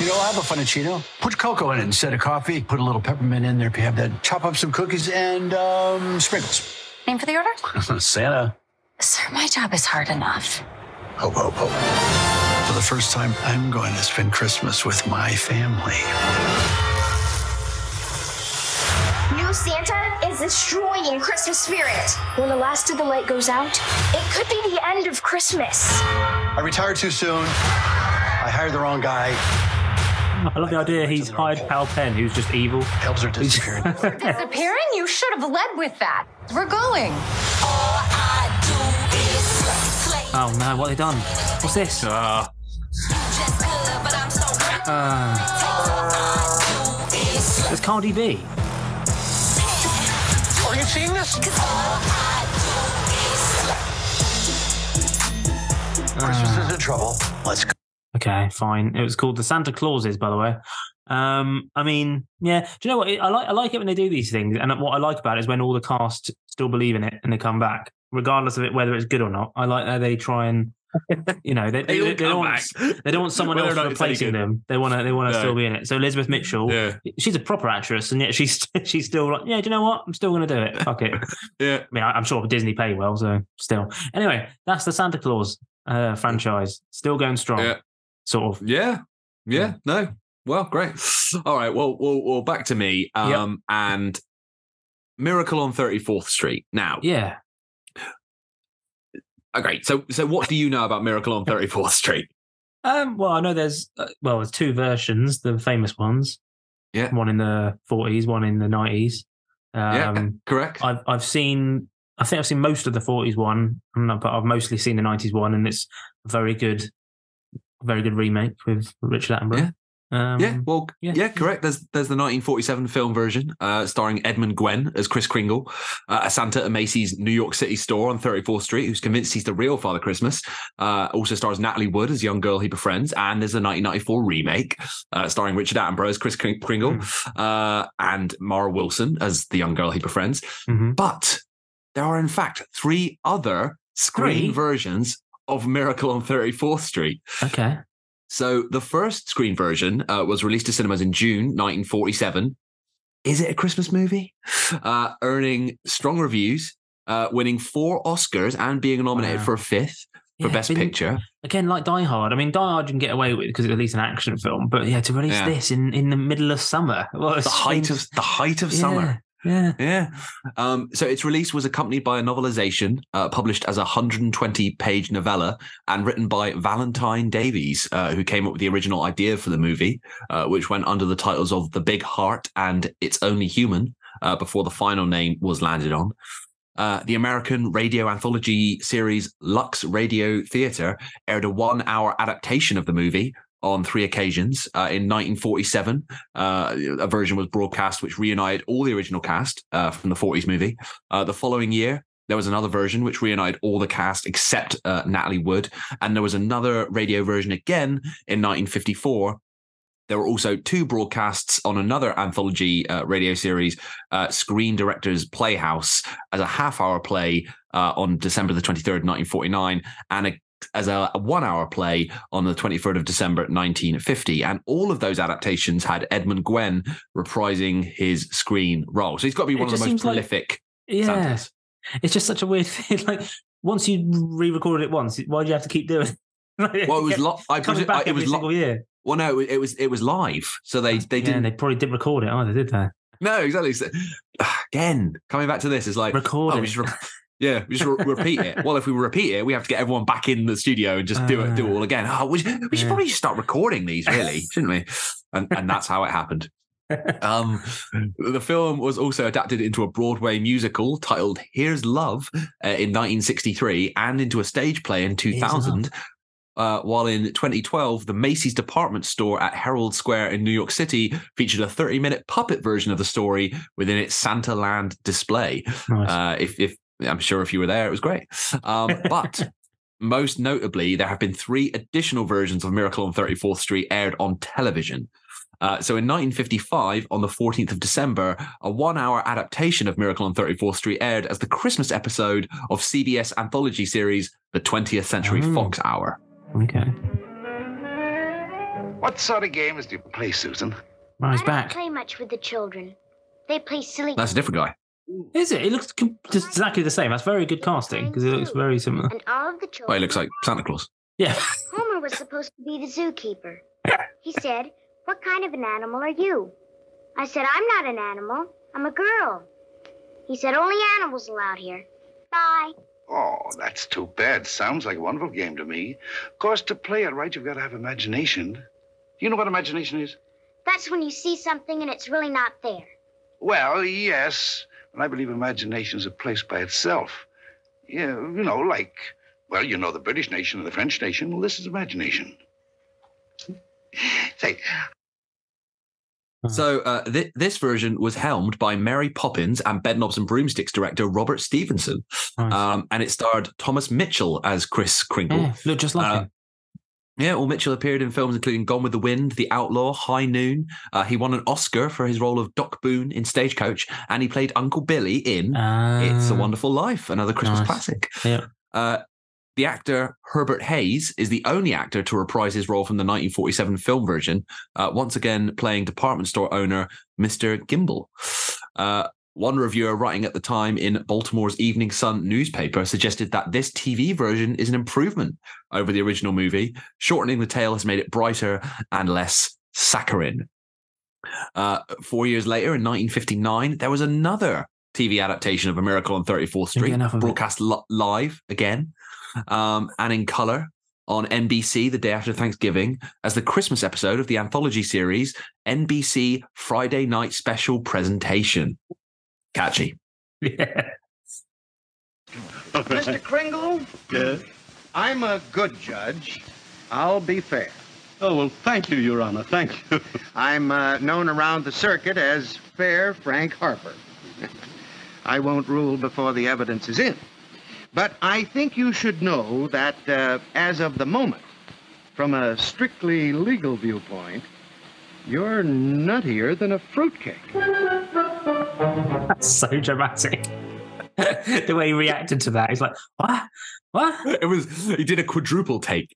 You know, I have a Funnicino. Put cocoa in it instead of coffee. Put a little peppermint in there if you have that. Chop up some cookies and um, sprinkles. Name for the order? Santa. Sir, my job is hard enough. Ho, ho, ho. For the first time, I'm going to spend Christmas with my family. New Santa is destroying Christmas spirit. When the last of the light goes out, it could be the end of Christmas. I retired too soon. I hired the wrong guy. I love the idea he's hired Pal Penn, who's just evil. Elves are disappearing. Disappearing? You should have led with that. We're going. All I do is slay. Oh, no, what have they done? What's this? Uh. Uh. It's Cardi B. Are you seeing this? Christmas uh. is in trouble. Let's go. Okay, fine. It was called The Santa Clauses, by the way. Um, I mean, yeah. Do you know what? I like I like it when they do these things. And what I like about it is when all the cast still believe in it and they come back, regardless of it whether it's good or not. I like how they try and, you know, they, they, they, they, don't, want, they don't want someone else replacing them. They want to they want to no. still be in it. So Elizabeth Mitchell, yeah. she's a proper actress, and yet she's she's still like, yeah, do you know what? I'm still going to do it. Fuck it. yeah. I mean, I'm sure Disney pay well, so still. Anyway, that's The Santa Claus uh, franchise. Still going strong. Yeah. Sort of. Yeah. yeah. Yeah. No. Well, great. All right. Well, well, well back to me. Um, yep. And Miracle on thirty-fourth Street. Now. Yeah. Okay. So, so what do you know about Miracle on thirty-fourth Street? Um. Well, I know there's, uh, well, there's two versions, the famous ones. Yeah. One in the forties, one in the nineties. Um, yeah. Correct. I've, I've seen, I think I've seen most of the forties one, but I've mostly seen the nineties one, and it's very good. Very good remake with Richard Attenborough. Yeah, um, yeah. well, yeah. yeah, correct. There's there's the nineteen forty-seven film version uh, starring Edmund Gwen as Chris Kringle, uh, a Santa at Macy's New York City store on thirty-fourth Street who's convinced he's the real Father Christmas. Uh, also stars Natalie Wood as a young girl he befriends. And there's the nineteen ninety-four remake uh, starring Richard Attenborough as Chris Kring- Kringle mm-hmm. uh, and Mara Wilson as the young girl he befriends. Mm-hmm. But there are, in fact, three other screen three? versions of Miracle on thirty-fourth Street. Okay. So the first screen version uh, was released to cinemas in June nineteen forty-seven. Is it a Christmas movie? Uh, earning strong reviews, uh, winning four Oscars and being nominated wow. for a fifth for yeah, Best been, Picture. Again, like Die Hard. I mean, Die Hard you can get away with because it's at least an action film, but yeah, to release yeah. this in, in the middle of summer. Well, the, height been, of, the height of yeah. summer. Yeah. Yeah. Um, so its release was accompanied by a novelization uh, published as a one hundred twenty page novella and written by Valentine Davies, uh, who came up with the original idea for the movie, uh, which went under the titles of The Big Heart and It's Only Human, uh, before the final name was landed on. Uh, the American radio anthology series Lux Radio Theater aired a one hour adaptation of the movie on three occasions. Uh, in nineteen forty-seven, uh, a version was broadcast which reunited all the original cast uh, from the forties movie. Uh, the following year, there was another version which reunited all the cast except uh, Natalie Wood. And there was another radio version again in nineteen fifty-four. There were also two broadcasts on another anthology uh, radio series, uh, Screen Directors Playhouse, as a half-hour play uh, on December the twenty-third, nineteen forty-nine, and a as a one hour play on the twenty-third of December nineteen fifty. And all of those adaptations had Edmund Gwen reprising his screen role. So he's got to be one of the most prolific like, yeah. Santas. It's just such a weird thing. Like, once you re-recorded it once, why do you have to keep doing it? Like, well, it was lo- I presume, back I, it every was lo- single year. Well, no, it was it was live. So they, they yeah, didn't... They probably didn't record it either, did they? No, exactly. So, again, coming back to this, it's like... Record oh, it. Yeah, we just re- repeat it. Well, if we repeat it, we have to get everyone back in the studio and just uh, do it, do it all again. Oh, we should, we should yeah. probably start recording these, really, shouldn't we? And, and that's how it happened. Um, the film was also adapted into a Broadway musical titled "Here's Love" uh, in nineteen sixty-three, and into a stage play in two thousand. Uh, while in twenty twelve, the Macy's department store at Herald Square in New York City featured a thirty minute puppet version of the story within its Santa Land display. Nice. Uh, if if I'm sure if you were there, it was great. Um, but most notably, there have been three additional versions of Miracle on thirty-fourth Street aired on television. Uh, so in nineteen fifty-five, on the fourteenth of December, a one hour adaptation of Miracle on thirty-fourth Street aired as the Christmas episode of C B S anthology series The twentieth Century oh. Fox Hour. Okay. What sort of games do you play, Susan? Well, he's I back. don't play much with the children. They play silly... That's a different guy. Is it? It looks just exactly the same. That's very good casting because it looks very similar. And all of the children... Well, he looks like Santa Claus. Yeah. Homer was supposed to be the zookeeper. He said, "What kind of an animal are you?" I said, "I'm not an animal. I'm a girl." He said, "Only animals allowed here. Bye." Oh, that's too bad. Sounds like a wonderful game to me. Of course, to play it right, you've got to have imagination. Do you know what imagination is? That's when you see something and it's really not there. Well, yes... And I believe imagination is a place by itself. Yeah, you know, like, well, you know, the British nation and the French nation. Well, this is imagination. Say. So uh, th- this version was helmed by Mary Poppins and Bedknobs and Broomsticks director Robert Stevenson. Nice. Um, and it starred Thomas Mitchell as Kris Kringle. Yeah, looked just like uh, him. Yeah, well, Mitchell appeared in films including Gone with the Wind, The Outlaw, High Noon. Uh, he won an Oscar for his role of Doc Boone in Stagecoach, and he played Uncle Billy in uh, It's a Wonderful Life, another Christmas nice. classic. Yeah. Uh, the actor Herbert Hayes is the only actor to reprise his role from the nineteen forty-seven film version, uh, once again playing department store owner Mister Gimble. Uh, one reviewer writing at the time in Baltimore's Evening Sun newspaper suggested that this T V version is an improvement over the original movie. Shortening the tale has made it brighter and less saccharine. Uh, four years later, in nineteen fifty-nine, there was another T V adaptation of A Miracle on thirty-fourth Street, broadcast li- live again um, and in colour on N B C the day after Thanksgiving as the Christmas episode of the anthology series N B C Friday Night Special Presentation. Catchy. Yeah. Mister Kringle? Yes? I'm a good judge. I'll be fair. Oh, well, thank you, Your Honor. Thank you. I'm uh, known around the circuit as Fair Frank Harper. I won't rule before the evidence is in. But I think you should know that uh, as of the moment, from a strictly legal viewpoint, you're nuttier than a fruitcake. That's so dramatic. The way he reacted to that, he's like, "What? What?" It was. He did a quadruple take.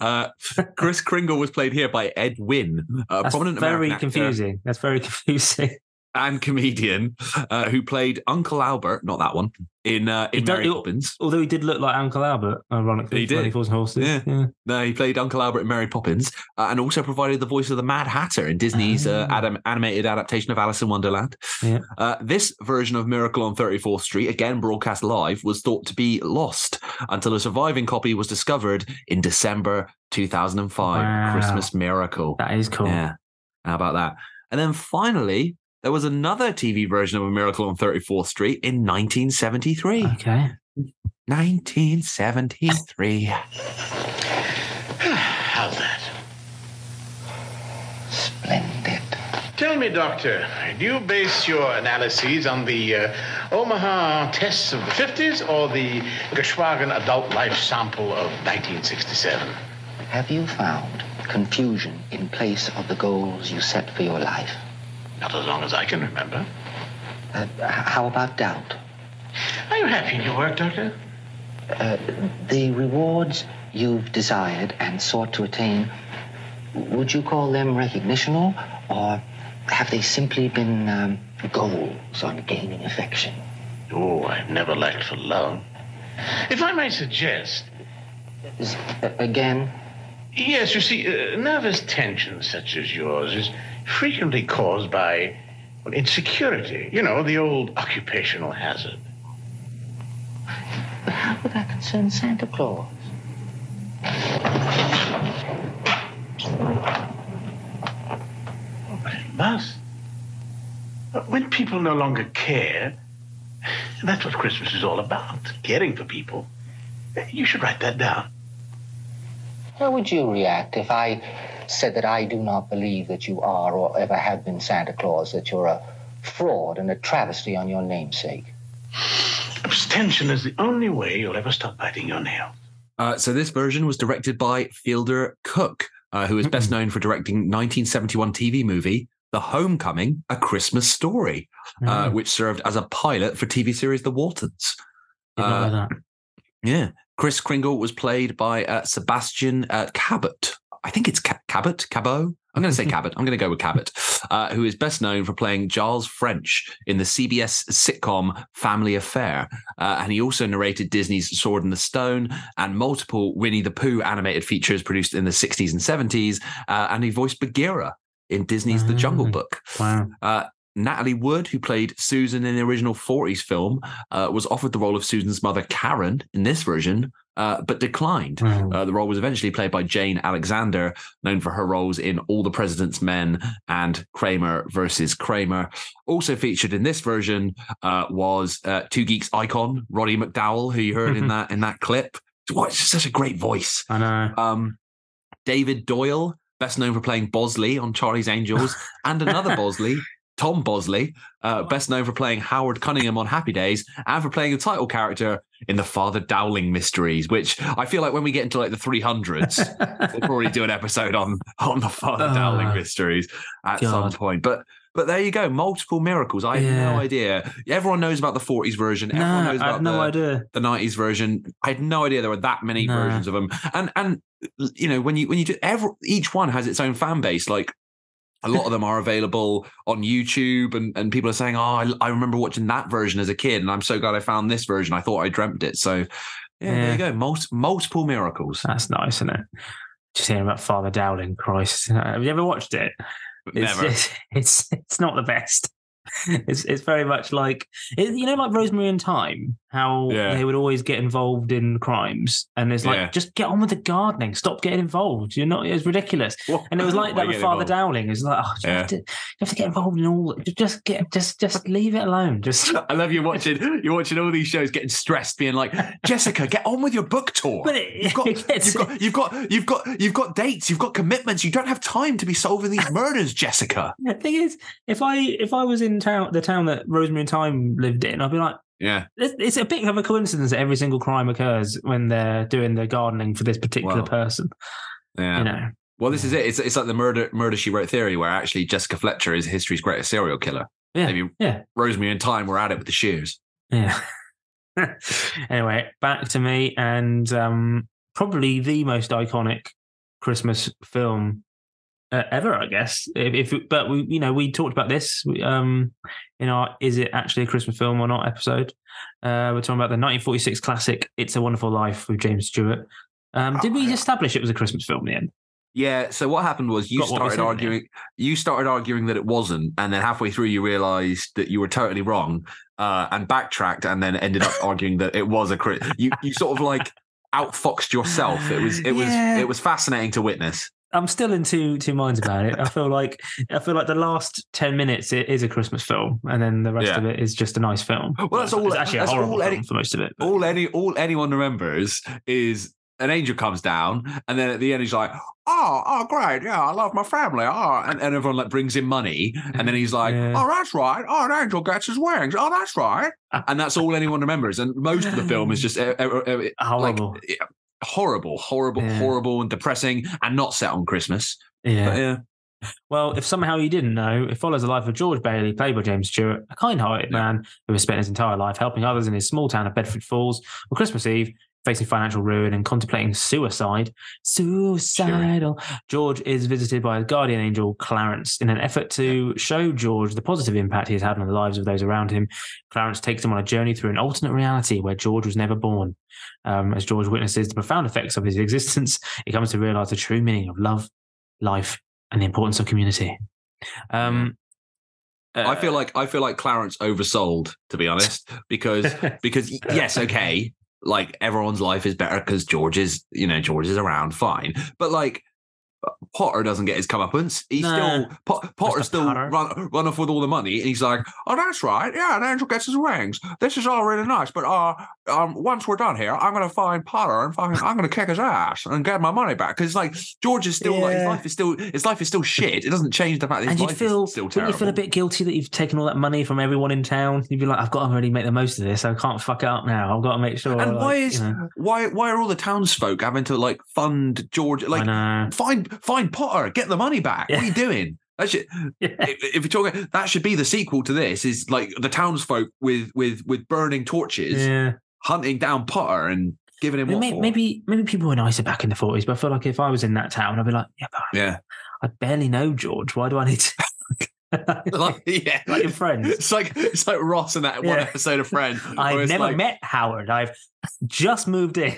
uh, Kris Kringle was played here by Ed Wynn, a That's prominent American actor. That's very confusing. That's very confusing. and comedian uh, who played Uncle Albert, not that one, in uh, in Mary Poppins. Although he did look like Uncle Albert, ironically. He did. Horses. Yeah. yeah. No, he played Uncle Albert in Mary Poppins uh, and also provided the voice of the Mad Hatter in Disney's oh. uh, adam- animated adaptation of Alice in Wonderland. Yeah. Uh, this version of Miracle on thirty-fourth Street, again broadcast live, was thought to be lost until a surviving copy was discovered in December two thousand five. Wow. Christmas Miracle. That is cool. Yeah. How about that? And then finally, there was another T V version of A Miracle on thirty-fourth Street in nineteen seventy-three. Okay. nineteen seventy-three. How's that? Splendid. Tell me, Doctor, do you base your analyses on the uh, Omaha tests of the fifties or the Geschwagen adult life sample of nineteen sixty-seven? Have you found confusion in place of the goals you set for your life? Not as long as I can remember. Uh, how about doubt? Are you happy in your work, Doctor? Uh, the rewards you've desired and sought to attain, would you call them recognitional, or have they simply been um, goals on gaining affection? Oh, I've never lacked for love. If I may suggest... Is, uh, again? Yes, you see, uh, nervous tension such as yours is frequently caused by well, insecurity. You know, the old occupational hazard. But how would that concern Santa Claus? Oh, it must. When people no longer care, that's what Christmas is all about, caring for people. You should write that down. How would you react if I said that I do not believe that you are or ever have been Santa Claus, that you're a fraud and a travesty on your namesake? Abstention is the only way you'll ever stop biting your nails. Uh, so this version was directed by Fielder Cook, uh, who is mm-hmm. best known for directing nineteen seventy-one T V movie The Homecoming, A Christmas Story, mm-hmm. uh, which served as a pilot for T V series The Waltons. Uh, that. Yeah. Chris Kringle was played by uh, Sebastian uh, Cabot. I think it's Ca- Cabot, Cabot. I'm going to say Cabot. I'm going to go with Cabot, uh, who is best known for playing Giles French in the C B S sitcom Family Affair. Uh, and he also narrated Disney's Sword in the Stone and multiple Winnie the Pooh animated features produced in the sixties and seventies. Uh, and he voiced Bagheera in Disney's oh, The Jungle Book. Wow. Uh, Natalie Wood, who played Susan in the original forties film, uh, was offered the role of Susan's mother, Karen, in this version, uh, but declined. Mm. Uh, the role was eventually played by Jane Alexander, known for her roles in All the President's Men and Kramer versus Kramer. Also featured in this version uh, was uh, Two Geeks icon, Roddy McDowall, who you heard in that in that clip. Oh, it's such a great voice. I know. Um, David Doyle, best known for playing Bosley on Charlie's Angels, and another Bosley, Tom Bosley, uh, best known for playing Howard Cunningham on Happy Days and for playing the title character in the Father Dowling Mysteries, which I feel like when we get into like the three hundreds, we'll probably do an episode on on the Father oh, Dowling Mysteries at God. some point. But but there you go, multiple miracles. I yeah. have no idea. Everyone knows about the forties version. No, Everyone knows about I have no the, idea. the nineties version. I had no idea there were that many no. versions of them. And and you know when you when you do every, each one has its own fan base, like. A lot of them are available on YouTube, and, and people are saying, oh, I, I remember watching that version as a kid, and I'm so glad I found this version. I thought I dreamt it. So, yeah, yeah. there you go. Mul- multiple miracles. That's nice, isn't it? Just hearing about Father Dowling, Christ. Have you ever watched it? It's, Never. It's, it's, it's not the best. It's it's very much like, it, you know, like Rosemary and Thyme, how yeah. they would always get involved in crimes. And it's like, yeah. just get on with the gardening. Stop getting involved. You're not, it's ridiculous. What? And it was like that with Father involved? Dowling. It was like, oh, you, yeah. have to, you have to get involved in all, just get, just, just leave it alone. Just. I love you watching, you're watching all these shows getting stressed, being like, Jessica, get on with your book tour. But it, you've, got, it you've, got, you've got, you've got, you've got dates, you've got commitments. You don't have time to be solving these murders, Jessica. The thing is, if I, if I was in, town, the town that Rosemary and Thyme lived in, I'd be like, yeah, it's, it's a bit of a coincidence that every single crime occurs when they're doing the gardening for this particular well, person. Yeah, you know. Well, this yeah. is it. It's it's like the murder murder she wrote theory, where actually Jessica Fletcher is history's greatest serial killer. Yeah, maybe yeah. Rosemary and Thyme were at it with the shears. Yeah. Anyway, back to me, and um, probably the most iconic Christmas film uh, ever, I guess. If, if but we, you know, we talked about this um, in our "Is it actually a Christmas film or not?" episode. Uh, we're talking about the nineteen forty-six classic "It's a Wonderful Life" with James Stewart. Um, oh, did we yeah. establish it was a Christmas film in the end? Yeah, so what happened was you Got started arguing you started arguing that it wasn't, and then halfway through you realised that you were totally wrong uh, and backtracked and then ended up arguing that it was a cri- you you sort of like outfoxed yourself. It was it yeah. was it was fascinating to witness. I'm still in two two minds about it. I feel like I feel like the last ten minutes it is a Christmas film, and then the rest yeah. of it is just a nice film. Well, well that's all. It's actually that's a horrible all any, film for most of it. But. All any all anyone remembers is an angel comes down, and then at the end he's like, "Oh, oh, great! Yeah, I love my family." Oh, and, and everyone like brings him money, and then he's like, yeah. "Oh, that's right! Oh, an angel gets his wings! Oh, that's right!" And that's all anyone remembers. And most of the film is just uh, uh, uh, horrible. Like, yeah. Horrible, horrible, yeah. horrible, and depressing, and not set on Christmas. Yeah. But, yeah. Well, if somehow you didn't know, it follows the life of George Bailey, played by James Stewart, a kind-hearted yeah. man who has spent his entire life helping others in his small town of Bedford Falls. On Christmas Eve, facing financial ruin and contemplating suicide, suicidal, sure. George is visited by his guardian angel, Clarence. In an effort to yeah. show George the positive impact he has had on the lives of those around him, Clarence takes him on a journey through an alternate reality where George was never born. Um, as George witnesses the profound effects of his existence, he comes to realise the true meaning of love, life, and the importance of community. Um, uh, I feel like I feel like Clarence oversold, to be honest, because because yes, okay, like everyone's life is better because George is, you know, George is around, fine, but like Potter doesn't get his comeuppance. He's nah, still Pot- Potter still Potter. Run, run off with all the money, and he's like, "Oh, that's right, yeah, an angel gets his wings. This is all really nice, but uh, um, once we're done here, I'm gonna find Potter and fucking, I'm gonna kick his ass and get my money back." Because like George is still yeah. like his life is still his life is still shit. It doesn't change the fact that his and life feel, is still terrible. You feel a bit guilty that you've taken all that money from everyone in town. You'd be like, "I've got to really make the most of this. I can't fuck it up now. I've got to make sure." And like, why is you know. why why are all the townsfolk having to like fund George? Like find. Find Potter, get the money back. Yeah. What are you doing? That should, yeah. if you're talking, that should be the sequel to this. Is like the townsfolk with with with burning torches, yeah. hunting down Potter and giving him. What maybe, for? maybe maybe people were nicer back in the forties, but I feel like if I was in that town, I'd be like, yeah, but yeah. I barely know George. Why do I need to? Like, yeah, like in Friends, it's like it's like Ross in that yeah. one episode of Friends. I've never like, met Howard. I've just moved in.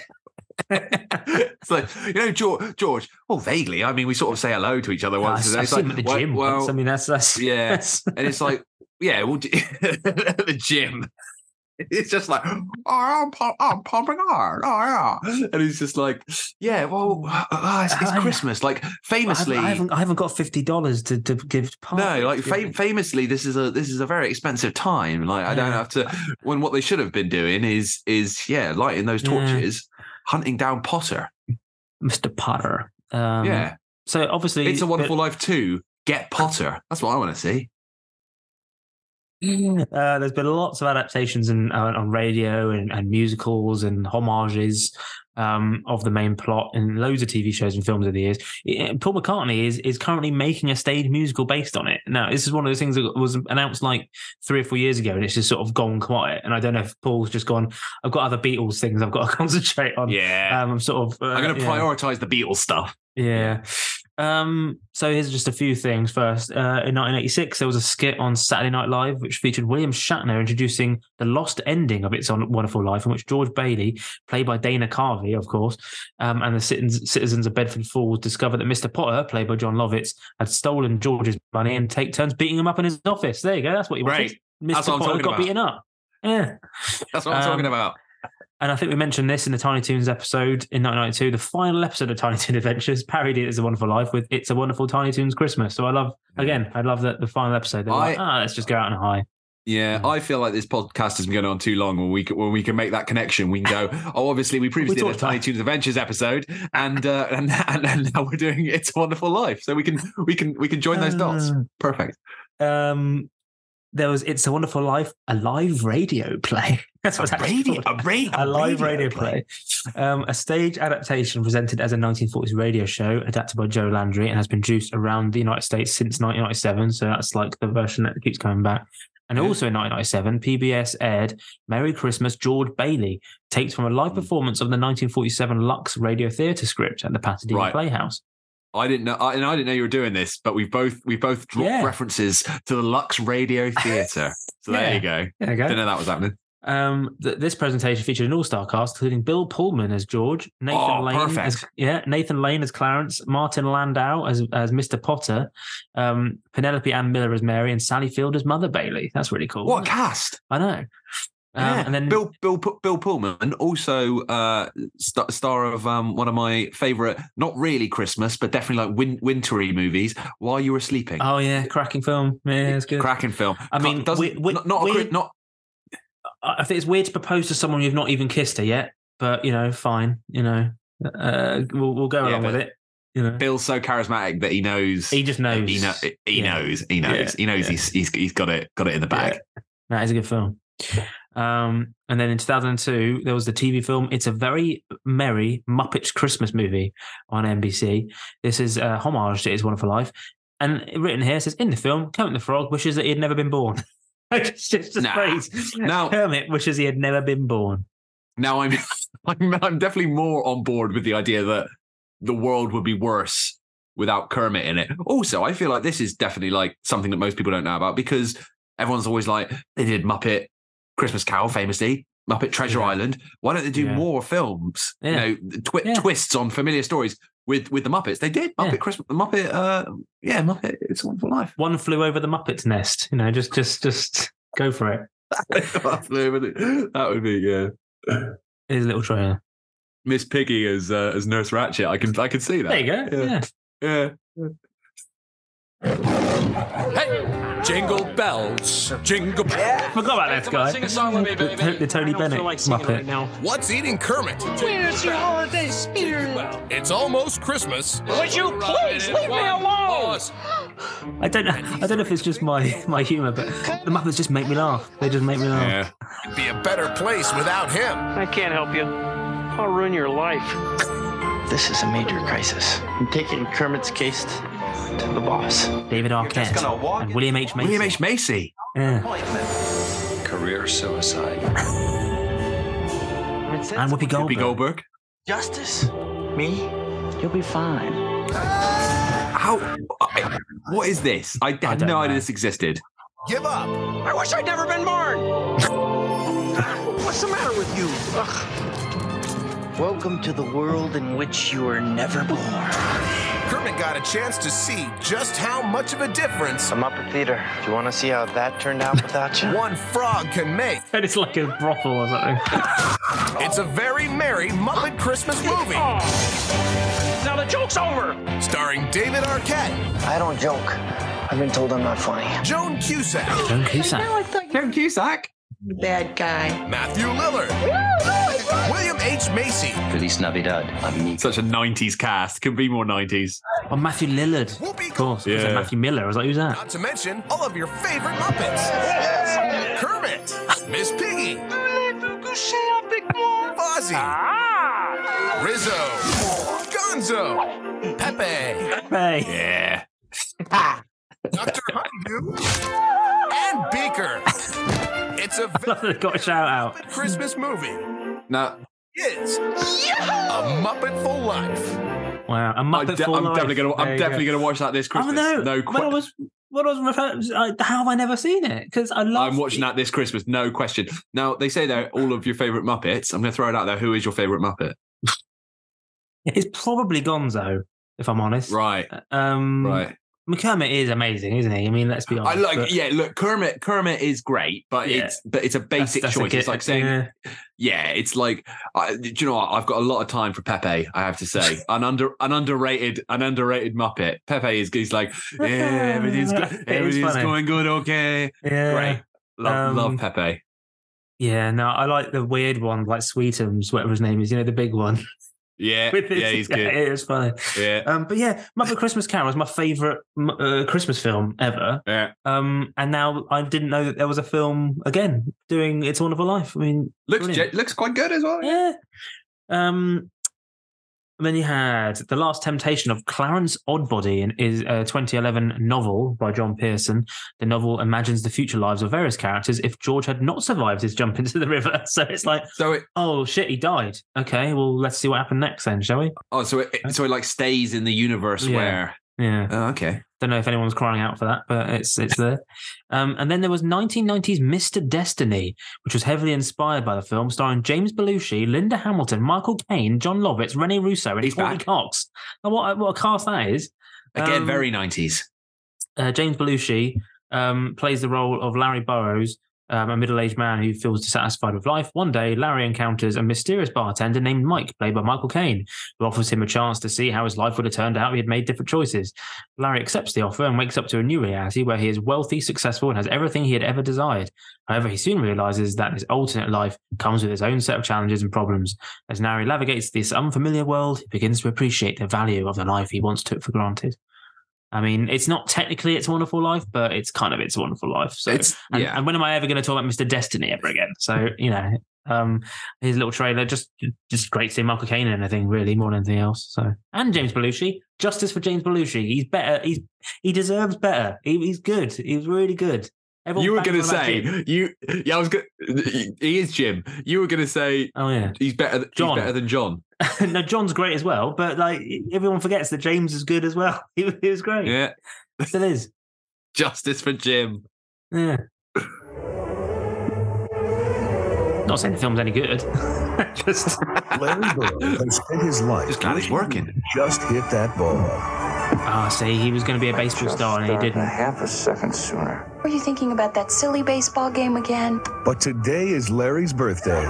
It's like, you know, George, George, oh, vaguely. I mean, we sort of say hello to each other once. No, I've seen like, him at the gym. Well, once. I mean, that's, that's yeah. That's... And it's like, yeah, well, the gym. It's just like, oh, I'm, pump, I'm pumping hard. Oh, yeah. And he's just like, yeah, well, oh, it's, it's Christmas. Like, famously, I haven't, I haven't got fifty dollars to, to give to Park. No, like, fam- famously, this is a this is a very expensive time. Like, I don't yeah. have to. When what they should have been doing is is yeah, lighting those torches. Yeah. Hunting down Potter, Mister Potter. Um, yeah. So obviously, It's a Wonderful but, Life two. Get Potter. That's what I want to see. Uh, there's been lots of adaptations in, uh, on radio and, and musicals and homages um, of the main plot in loads of T V shows and films of the years. Paul McCartney is is currently making a stage musical based on it. Now, this is one of those things that was announced like three or four years ago, and it's just sort of gone quiet. And I don't know if Paul's just gone, I've got other Beatles things I've got to concentrate on. Yeah. Um, I'm sort of... Uh, I'm going to yeah. prioritise the Beatles stuff. Yeah. Um, so here's just a few things first. Uh, in nineteen eighty-six, there was a skit on Saturday Night Live which featured William Shatner introducing the lost ending of It's a Wonderful Life, in which George Bailey, played by Dana Carvey, of course, um, and the citizens of Bedford Falls discover that Mister Potter, played by John Lovitz, had stolen George's money and take turns beating him up in his office. There you go. That's what you want. Right. Mister Potter got about. beaten up. Yeah. That's what I'm um, talking about. And I think we mentioned this in the Tiny Toons episode in nineteen ninety-two, the final episode of Tiny Toon Adventures parodied It's a Wonderful Life with It's a Wonderful Tiny Toons Christmas. So I love, again, I love that the final episode. They're I, like, ah, let's just go out on a high. Yeah, I feel like this podcast has been going on too long. When we when we can make that connection, we can go, oh, obviously we previously we did a Tiny Toons Adventures episode, and, uh, and and now we're doing It's a Wonderful Life. So we can we can we can join those uh, dots. Perfect. Um. There was It's a Wonderful Life, a live radio play. That's what it's radio, a, radio, a live radio, radio play. play. Um, a stage adaptation presented as a nineteen forties radio show adapted by Joe Landry and has been produced around the United States since nineteen ninety-seven. So that's like the version that keeps coming back. And yeah. also in nineteen ninety-seven, P B S aired Merry Christmas, George Bailey, takes from a live performance of the nineteen forty-seven Lux Radio Theatre script at the Pasadena right. Playhouse. I didn't know, and I didn't know you were doing this, but we both we both dropped yeah. references to the Lux Radio Theatre. So yeah. there you go. There you go. Didn't know that was happening. Um, th- this presentation featured an all-star cast, including Bill Pullman as George, Nathan oh, Lane, perfect. as yeah, Nathan Lane as Clarence, Martin Landau as as Mister Potter, um, Penelope Ann Miller as Mary, and Sally Field as Mother Bailey. That's really cool. What a cast! I know. Yeah. Um, and then Bill Bill Bill Pullman, also uh, st- star of um, one of my favourite, not really Christmas, but definitely like win- wintry movies, While You Were Sleeping. Oh yeah, cracking film. Yeah, it's good. Cracking film. I mean, we, we, not not, we, a, not. I think it's weird to propose to someone you've not even kissed her yet, but you know, fine. You know, uh, we'll we'll go yeah, along with it. You know, Bill's so charismatic that he knows. He just knows. He, know, he yeah. knows. He knows. Yeah. He knows. Yeah. He's he's he's got it got it in the bag. Yeah. That is a good film. Um, and then in two thousand two, there was the T V film It's a Very Merry Muppets Christmas Movie on N B C. This is a homage to It's Wonderful Life. And written here, it says, in the film, Kermit the Frog wishes that he had never been born. It's just a nah. phrase. Now, Kermit wishes he had never been born. Now, I'm, I'm, I'm definitely more on board with the idea that the world would be worse without Kermit in it. Also, I feel like this is definitely like something that most people don't know about, because everyone's always like, they did Muppet Christmas Carol, famously, Muppet Treasure yeah. Island. Why don't they do yeah. more films? Yeah. You know, twi- yeah. twists on familiar stories with, with the Muppets. They did Muppet yeah. Christmas, Muppet, uh, yeah, Muppet. It's a Wonderful Life. One Flew Over the Muppet's Nest. You know, just just just go for it. That would be yeah. Here's a little trailer. Miss Piggy as uh, as Nurse Ratched. I can I can see that. There you go. Yeah. Yeah. yeah. Hey, jingle bells, jingle bells. Yeah. Forgot about that guy. Sing a song with me, baby. The Tony Bennett like Muppet. Right now. What's eating Kermit? Where's your holiday spirit? It's almost Christmas. Would you please leave me alone? I don't know. I don't know if it's just my, my humour, but the Muppets just make me laugh. They just make me laugh. Yeah. It'd be a better place without him. I can't help you. I'll ruin your life. This is a major crisis. I'm taking Kermit's case to the boss. David Arquette and William H. Macy. William H. Macy. Yeah. Career suicide. And Whoopi Goldberg. Whoopi Goldberg. Justice? Me? You'll be fine. How? I, what is this? I had I no know. idea this existed. Give up. I wish I'd never been born. What's the matter with you? Ugh. Welcome to the world in which you were never born. Kermit got a chance to see just how much of a difference a Muppet Theater. Do you want to see how that turned out without you? One frog can make. And it's like a brothel or something. It's a very merry Muppet Christmas movie. Oh. Now the joke's over. Starring David Arquette. I don't joke. I've been told I'm not funny. Joan Cusack. Joan Cusack. I know, I thought you- Joan Cusack. Bad guy. Matthew Lillard. Woo, William H. Macy. Feliz Navidad. I'm Such a nineties cast. Could be more nineties. Oh, Matthew Lillard. Whoopi. Of course. Yeah. Like Matthew Miller. I was like, who's that? Not to mention all of your favorite Muppets. Yes. Kermit. Miss Piggy. Fozzie. Ah. Rizzo. Gonzo. Pepe. Pepe. Yeah. Doctor Honeydew. And Beaker. It's a very got a shout out. Muppet Christmas movie. No. It's a Muppet for life. Wow, a Muppet de- for I'm life. Definitely gonna, I'm definitely go. going to watch that this Christmas. I know. No question. What I was referring, how have I never seen it? Because I love. I'm watching it. that this Christmas. No question. Now they say they're all of your favourite Muppets. I'm going to throw it out there. Who is your favourite Muppet? It's probably Gonzo, if I'm honest. Right. Um, right. McKermit is amazing, isn't he? I mean, let's be honest. I like, but... yeah. Look, Kermit, Kermit is great, but yeah. it's but it's a basic that's, that's choice. A it's like saying, yeah, yeah it's like, I, do you know what? I've got a lot of time for Pepe. I have to say, an under an underrated an underrated Muppet. Pepe is he's like yeah, everything's go- everything's going good, okay, yeah, great, love um, love Pepe. Yeah, no, I like the weird one, like Sweetums, whatever his name is. You know, the big one. Yeah, his, yeah, he's good. It was funny. Yeah, um, but yeah, Muppet Christmas Carol is my favourite uh, Christmas film ever. Yeah, um, and now I didn't know that there was a film again doing It's a Wonderful Life. I mean, looks j- looks quite good as well. Yeah, yeah. Um, And then you had The Last Temptation of Clarence Oddbody, and is a twenty eleven novel by John Pearson. The novel imagines the future lives of various characters if George had not survived his jump into the river. So it's like, so it, oh shit, he died. Okay, well let's see what happened next then, shall we? Oh, so it so it like stays in the universe yeah. where. Yeah. Oh, okay. Don't know if anyone's crying out for that, but it's it's there. Um, and then there was nineteen nineties Mister Destiny, which was heavily inspired by the film, starring James Belushi, Linda Hamilton, Michael Caine, John Lovitz, Rene Russo, and Courtney Cox. Oh, what, what a cast that is. Again, um, very nineties. Uh, James Belushi um, plays the role of Larry Burroughs, um, a middle-aged man who feels dissatisfied with life. One day, Larry encounters a mysterious bartender named Mike, played by Michael Caine, who offers him a chance to see how his life would have turned out if he had made different choices. Larry accepts the offer and wakes up to a new reality where he is wealthy, successful, and has everything he had ever desired. However, he soon realizes that his alternate life comes with its own set of challenges and problems. As Larry navigates this unfamiliar world, he begins to appreciate the value of the life he once took for granted. I mean, it's not technically It's a Wonderful Life, but it's kind of It's a Wonderful Life. So, it's, and, yeah. and when am I ever going to talk about Mister Destiny ever again? So, you know, um, his little trailer, just just great to see Michael Caine in anything, really, more than anything else. So, and James Belushi, justice for James Belushi. He's better. He's he deserves better. He, he's good. He was really good. Everyone you were going to say you. Yeah, I was going. He is Jim. You were going to say. Oh yeah, he's better. John. He's better than John. No, John's great as well, but like everyone forgets that James is good as well. He, he was great. Yeah, still is. Justice for Jim. Yeah. Not saying the film's any good. Just Larry Burroughs has spent his life. Just glad it's working. Just hit that ball. Ah, oh, see, he was going to be a baseball star and he didn't. Half a second sooner. Were you thinking about that silly baseball game again? But today is Larry's birthday.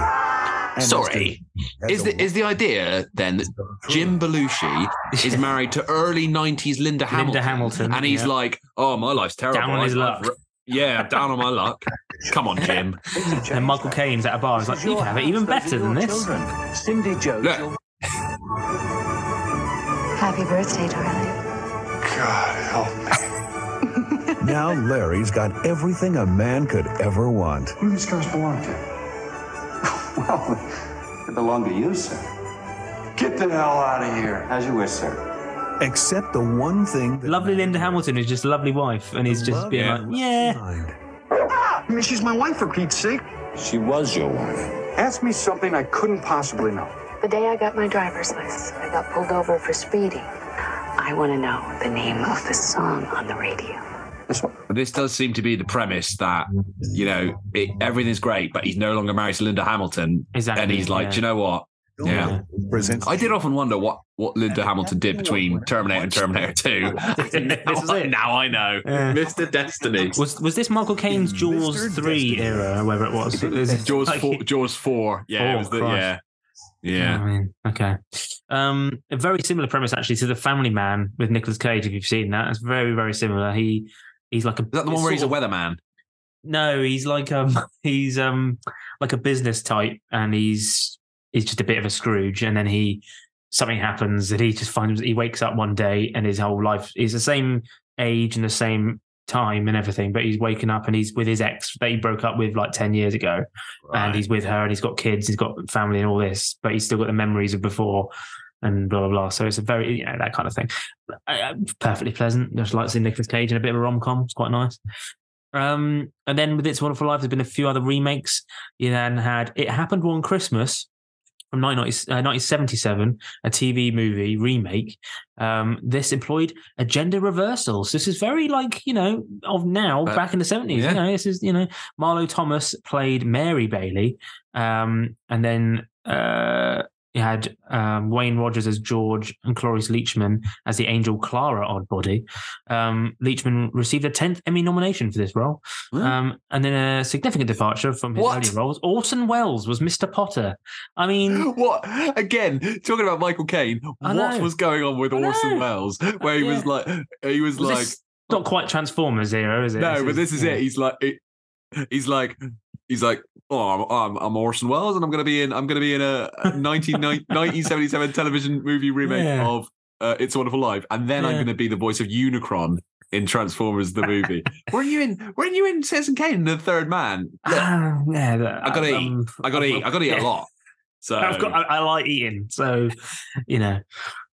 And Sorry, is the is the idea then that Jim Belushi is married to early nineties Linda Hamilton? Linda Hamilton, and he's yeah. like, oh, my life's terrible. Down on his luck. Yeah, down on my luck. Come on, Jim. And Michael Caine's at a bar. He's like, you can have it even better than this. Cindy Joe. Look. Happy birthday, darling. God help me. Now Larry's got everything a man could ever want. Who do these cars belong to? Well, they belong to you, sir. Get the hell out of here. As you wish, sir. Except the one thing... That lovely Linda Hamilton is just a lovely wife, and he's just being like, yeah. Ah, I mean, she's my wife, for Pete's sake. She was your wife. Ask me something I couldn't possibly know. The day I got my driver's license, I got pulled over for speeding. I want to know the name of the song on the radio. This does seem to be the premise that, you know, it, everything's great, but he's no longer married to Linda Hamilton. Exactly. And he's like, yeah. Do you know what? Yeah. I did often wonder what, what Linda Hamilton did between Terminator and Terminator two. This is it. Now I know. Yeah. Mister Destiny. Was was this Michael Caine's Jaws three era, whether it was? It was Jaws four. Yeah, oh, it was the, yeah. Yeah. I mean, okay. Um, a very similar premise actually to The Family Man with Nicolas Cage. If you've seen that, it's very, very similar. He he's like a. Is that the one where he's a weatherman? No, he's like um he's um like a business type, and he's he's just a bit of a Scrooge, and then he something happens that he just finds he wakes up one day and his whole life is the same age and the same time and everything, but he's waking up and he's with his ex that he broke up with like ten years ago, right. And he's with her and he's got kids, he's got family and all this, but he's still got the memories of before and blah blah blah. So it's a very, you know, that kind of thing. Uh, perfectly pleasant. Just like seeing Nicolas Cage in a bit of a rom-com. It's quite nice. Um, and then with It's a Wonderful Life, there's been a few other remakes. You then had It Happened One Christmas from nineteen seventy-seven, a T V movie remake. Um, this employed a gender reversal. So this is very like, you know, of now, but back in the seventies. Yeah. You know, this is, you know, Marlo Thomas played Mary Bailey. Um, and then uh, you had um, Wayne Rogers as George and Cloris Leachman as the angel Clara Oddbody. Um, Leachman received a tenth Emmy nomination for this role. Really? Um, and then a significant departure from his early roles. Orson Welles was Mister Potter. I mean... What? Again, talking about Michael Caine, what was going on with Orson Welles? Where he yeah. was like... He was well, like... Not quite Transformers era, is it? No, this but is, this is yeah. it. He's like... It, he's like... He's like, oh, I'm, I'm Orson Welles, and I'm gonna be in, I'm gonna be in a nineteen seventy-seven television movie remake yeah. of uh, It's a Wonderful Life, and then yeah. I'm gonna be the voice of Unicron in Transformers the movie. Weren't you in? Weren't you in Citizen Kane, The Third Man? Look, uh, yeah, that, I gotta um, eat. I gotta um, eat. I gotta yeah. eat a lot. So I've got, I, I like eating. So, you know.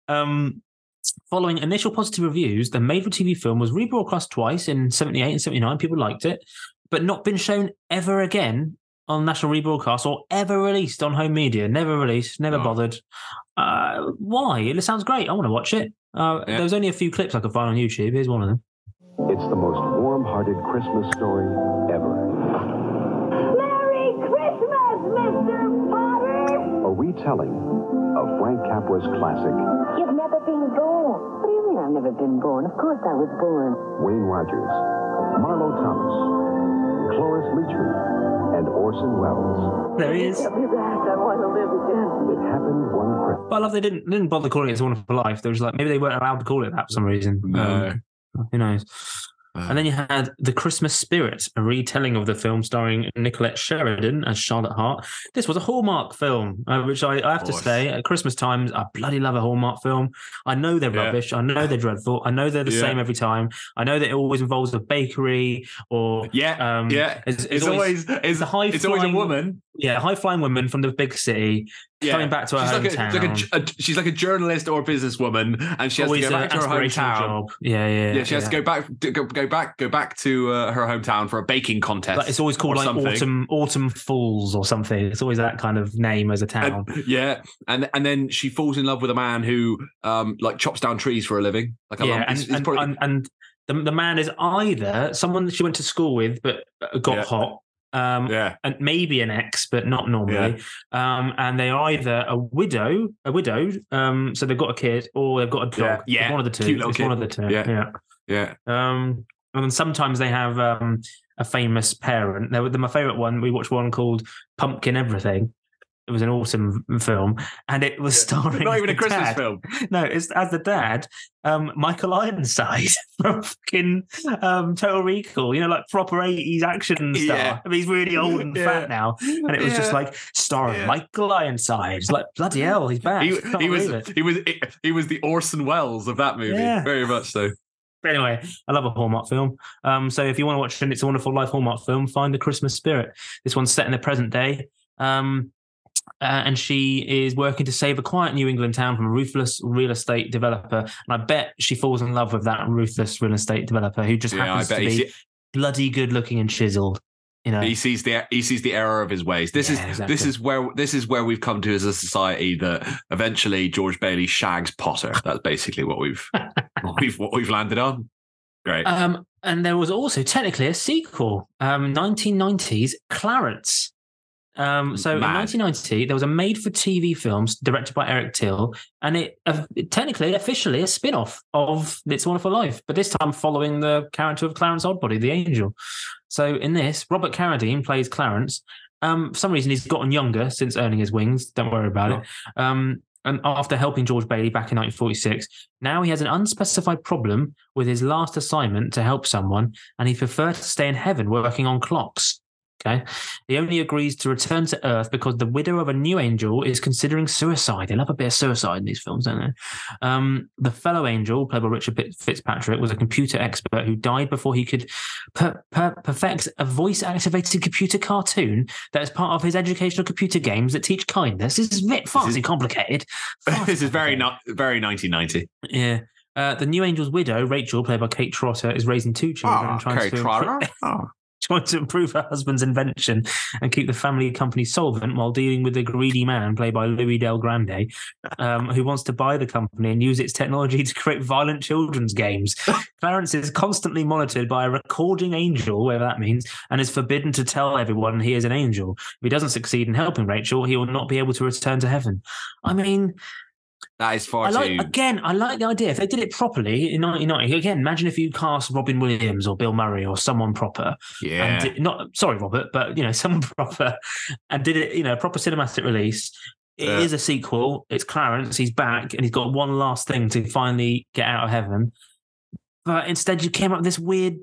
Um, following initial positive reviews, the made-for-T V film was rebroadcast twice in seventy-eight and seventy-nine. People liked it, but not been shown ever again on national rebroadcast or ever released on home media. Never released, never oh. bothered. Uh, why? It sounds great. I want to watch it. Uh, yeah. There was only a few clips I could find on YouTube. Here's one of them. It's the most warm-hearted Christmas story ever. Merry Christmas, Mister Potter! A retelling of Frank Capra's classic. You've never been born. What do you mean I've never been born? Of course I was born. Wayne Rogers, Marlo Thomas, Cloris Leachman, and Orson Welles. There he is. I'll be back. I want to live again. It happened one Christmas. But I love they didn't they didn't bother calling it It's a Wonderful Life. They were just like, maybe they weren't allowed to call it that for some reason. No. Um, who knows? Uh, and then you had The Christmas Spirit, a retelling of the film starring Nicolette Sheridan as Charlotte Hart. This was a Hallmark film, uh, which I, I have to say, at Christmas times, I bloody love a Hallmark film. I know they're yeah. rubbish. I know they're dreadful. I know they're the yeah. same every time. I know that it always involves a bakery or... Yeah, um, yeah. It's, it's, it's always, always it's, a high it's flying, always a woman. Yeah, a high-flying woman from the big city yeah. coming back to her she's hometown. Like a, she's, like a, a, she's like a journalist or a businesswoman, and she has always to go back to her hometown. Job. Yeah, yeah, yeah. She yeah. has to go back... Go, go back go back to uh, her hometown for a baking contest. Like it's always called like something. Autumn Autumn Fools or something. It's always that kind of name as a town. And, yeah. And and then she falls in love with a man who um like chops down trees for a living. Like yeah, and, he's, he's probably... and and the, the man is either someone that she went to school with but got yeah. hot. Um, yeah. and maybe an ex, but not normally. Yeah. Um, and they're either a widow, a widowed, um, so they've got a kid, or they've got a dog. Yeah, yeah. one of the two. Cute little it's kid. One of the two. Yeah, yeah. yeah. Um, and then sometimes they have um a famous parent. They were my favourite one. We watched one called Pumpkin Everything. It was an awesome film, and it was yeah. starring not even a Christmas dad. film. No, it's as the dad, um, Michael Ironside from fucking um, Total Recall. You know, like proper eighties action star. Yeah. I mean, he's really old and yeah. fat now, and it was yeah. just like starring yeah. Michael Ironside. Like bloody hell, he's back. He, he was it. he was he was the Orson Welles of that movie, yeah. very much so. But anyway, I love a Hallmark film. Um, so if you want to watch an It's a Wonderful Life Hallmark film, find The Christmas Spirit. This one's set in the present day. Um, Uh, and she is working to save a quiet New England town from a ruthless real estate developer. And I bet she falls in love with that ruthless real estate developer who just yeah, happens to be see- bloody good looking and chiseled. You know, he sees the he sees the error of his ways. This yeah, is exactly. this is where this is where we've come to as a society that eventually George Bailey shags Potter. That's basically what we've what we've what we've landed on. Great. Um, and there was also technically a sequel, um, nineteen nineties Clarence. Um, so Mad. in nineteen ninety, there was a made-for-T V film directed by Eric Till, and it uh, technically, officially, a spin-off of It's a Wonderful Life, but this time following the character of Clarence Oddbody, the angel. So in this, Robert Carradine plays Clarence. Um, for some reason, he's gotten younger since earning his wings. Don't worry about oh. it. Um, and after helping George Bailey back in nineteen forty-six, now he has an unspecified problem with his last assignment to help someone, and he prefers to stay in heaven working on clocks. Okay. He only agrees to return to Earth because the widow of a new angel is considering suicide. They love a bit of suicide in these films, don't they? Um, the fellow angel, played by Richard Fitzpatrick, was a computer expert who died before he could per- per- perfect a voice-activated computer cartoon that is part of his educational computer games that teach kindness. This is a bit far too complicated. Far this is very, not, very nineteen ninety. Yeah. Uh, the new angel's widow, Rachel, played by Kate Trotter, is raising two children. Oh, and trying Kate to Trotter? Improve- oh. Trying to improve her husband's invention and keep the family company solvent while dealing with a greedy man played by Louis Del Grande, um, who wants to buy the company and use its technology to create violent children's games. Clarence is constantly monitored by a recording angel, whatever that means, and is forbidden to tell everyone he is an angel. If he doesn't succeed in helping Rachel, he will not be able to return to heaven. I mean... That is far I like, too... Again, I like the idea. If they did it properly in nineteen ninety, again, imagine if you cast Robin Williams or Bill Murray or someone proper. Yeah. And did, not sorry, Robert, but, you know, someone proper and did it, you know, proper cinematic release. It yeah. is a sequel. It's Clarence. He's back and he's got one last thing to finally get out of heaven. But instead you came up with this weird...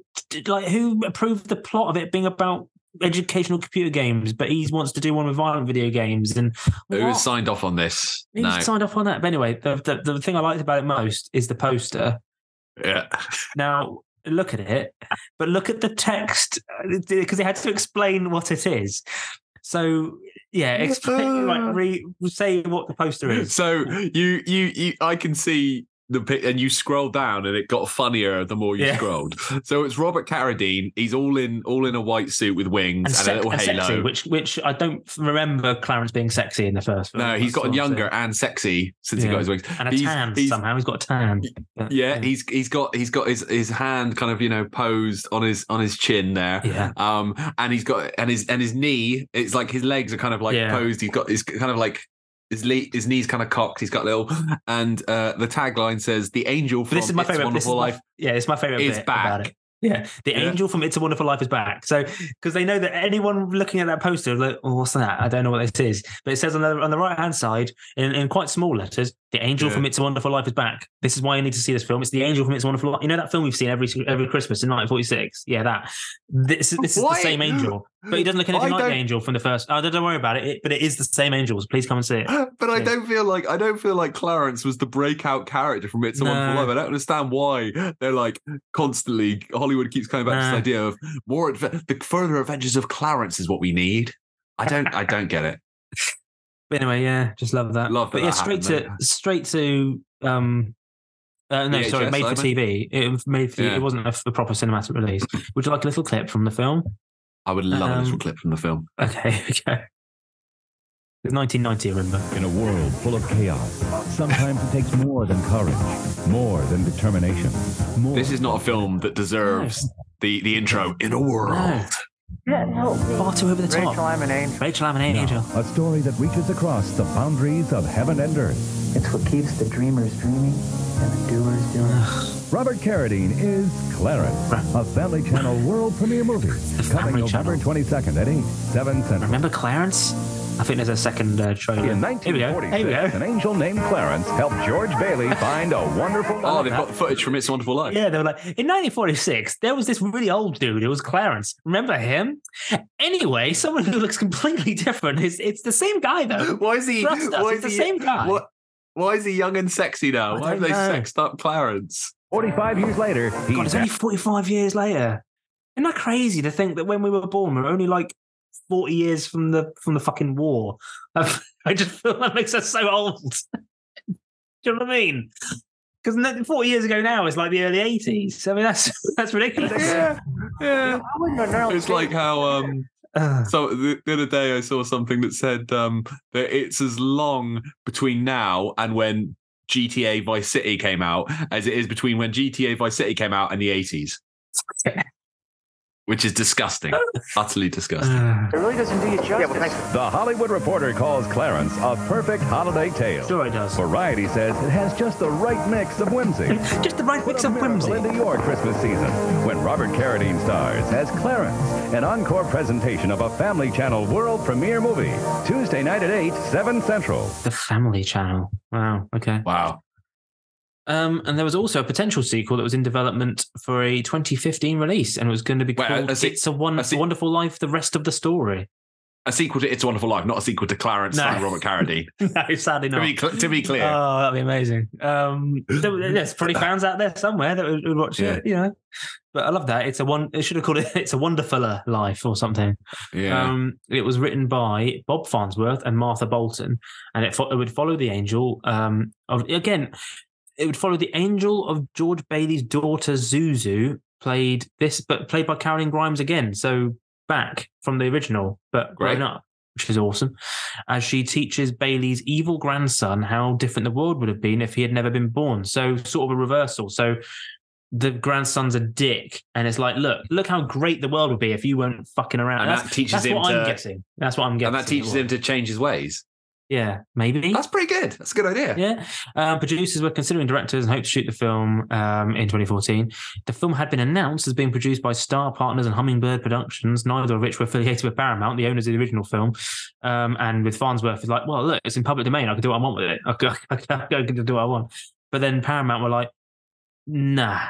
Like, who approved the plot of it being about educational computer games, but he wants to do one with violent video games. And who has signed off on this? Who no. signed off on that? But anyway, the, the the thing I liked about it most is the poster. Yeah. Now look at it, but look at the text because they had to explain what it is. So yeah, explain, like, re, say what the poster is. So you, you, you I can see the pic, and you scroll down, and it got funnier the more you yeah. scrolled. So it's Robert Carradine. He's all in, all in a white suit with wings and, and sec- a little and halo, sexy, which which I don't remember Clarence being sexy in the first film. No, he's gotten younger and sexy since yeah. he got his wings and a he's, tan. He's, somehow he's got a tan. Yeah, yeah, he's he's got he's got his, his hand kind of you know posed on his on his chin there. Yeah. Um, and he's got and his and his knee. It's like his legs are kind of like yeah. posed. He's got his kind of like. His, le- his knees kind of cocked. He's got little, and uh, the tagline says, "The angel from It's a Wonderful Life." Yeah, it's my favorite bit about it. Yeah, the yeah. angel from It's a Wonderful Life is back. So because they know that anyone looking at that poster is like, oh, what's that? I don't know what this is. But it says on the on the right hand side in, in quite small letters, "The angel yeah. from It's a Wonderful Life is back." This is why you need to see this film. It's the angel from It's a Wonderful Life. You know that film we've seen every every Christmas in nineteen forty-six. Yeah, that. This this is why? The same angel. But he doesn't look anything like the angel from the first. Oh, don't worry about it. it. But it is the same angel. So please come and see it. But I yeah. don't feel like I don't feel like Clarence was the breakout character from It's a no. Wonderful Life. I don't understand why they're like constantly. Hollywood keeps coming back no. to this idea of more adve- the further adventures of Clarence is what we need. I don't. I don't get it. But anyway, yeah, just love that. Love that. But yeah, that straight happened, to straight to. Um, Uh, no, V H S, sorry, made for T V. It made for, yeah. it wasn't a, a proper cinematic release. Would you like a little clip from the film? I would love um, a little clip from the film. Okay, okay. It's nineteen ninety, I remember. In a world full of chaos, sometimes it takes more than courage, more than determination. More this is not a film that deserves no. the, the intro. In a world. No. Yeah, no. Far too over the top. Rachel, I'm an angel. Rachel, I'm an angel. No. A story that reaches across the boundaries of heaven and earth. It's what keeps the dreamers dreaming and the doers doing. Robert Carradine is Clarence, a Family Channel world premiere movie. Coming November twenty-second at eight, seven central. Remember Clarence? I think there's a second uh, trailer. In nineteen forty-six, an angel named Clarence helped George Bailey find a wonderful... Oh, they've got footage from It's a Wonderful Life. Yeah, they were like, in nineteen forty-six, there was this really old dude. It was Clarence. Remember him? Anyway, someone who looks completely different. It's, it's the same guy, though. Why is he... Trust us, why is it's he, the same guy. What, why is he young and sexy now? Why have they know. sexed up Clarence? forty-five years later... God, it's only forty-five years later. Isn't that crazy to think that when we were born, we were only like... Forty years from the from the fucking war. I, I just feel that makes us so old. Do you know what I mean? Because forty years ago now is like the early eighties. I mean, that's that's ridiculous. Yeah, yeah. It's like how um. So the, the other day I saw something that said um that it's as long between now and when G T A Vice City came out as it is between when G T A Vice City came out and the eighties. Which is disgusting. Utterly disgusting. It really doesn't do you justice. Yeah, well, thanks. The Hollywood Reporter calls Clarence a perfect holiday tale. Sure it does. Variety says it has just the right mix of whimsy. Just the right Put mix of whimsy. Into your Christmas season when Robert Carradine stars as Clarence, an encore presentation of a Family Channel world premiere movie. Tuesday night at eight, seven central. The Family Channel. Wow, okay. Wow. Um, and there was also a potential sequel that was in development for a twenty fifteen release, and it was going to be Wait, called a se- It's a, One- a se- Wonderful Life, The Rest of the Story. A sequel to It's a Wonderful Life, not a sequel to Clarence and no. Robert Carradine. No, sadly not. To be, cl- to be clear. Oh, that'd be amazing. Um, there's probably fans out there somewhere that would, would watch yeah. it, you know. But I love that. It's a one. It should have called it It's a Wonderfuller Life or something. Yeah. Um, it was written by Bob Farnsworth and Martha Bolton, and it, fo- it would follow the angel. Um, of, again... It would follow the angel of George Bailey's daughter Zuzu, played this, but played by Carolyn Grimes again. So back from the original, but grown up, which is awesome. As she teaches Bailey's evil grandson how different the world would have been if he had never been born. So sort of a reversal. So the grandson's a dick, and it's like, look, look how great the world would be if you weren't fucking around. And that's, that teaches that's him. What to, I'm getting. That's what I'm getting. And that teaches him to change his ways. Yeah, maybe. That's pretty good. That's a good idea. Yeah. Uh, producers were considering directors and hoped to shoot the film um, in twenty fourteen. The film had been announced as being produced by Star Partners and Hummingbird Productions, neither of which were affiliated with Paramount, the owners of the original film. Um, and with Farnsworth, it's like, well, look, it's in public domain. I can do what I want with it. I can, I can, I can do what I want. But then Paramount were like, nah.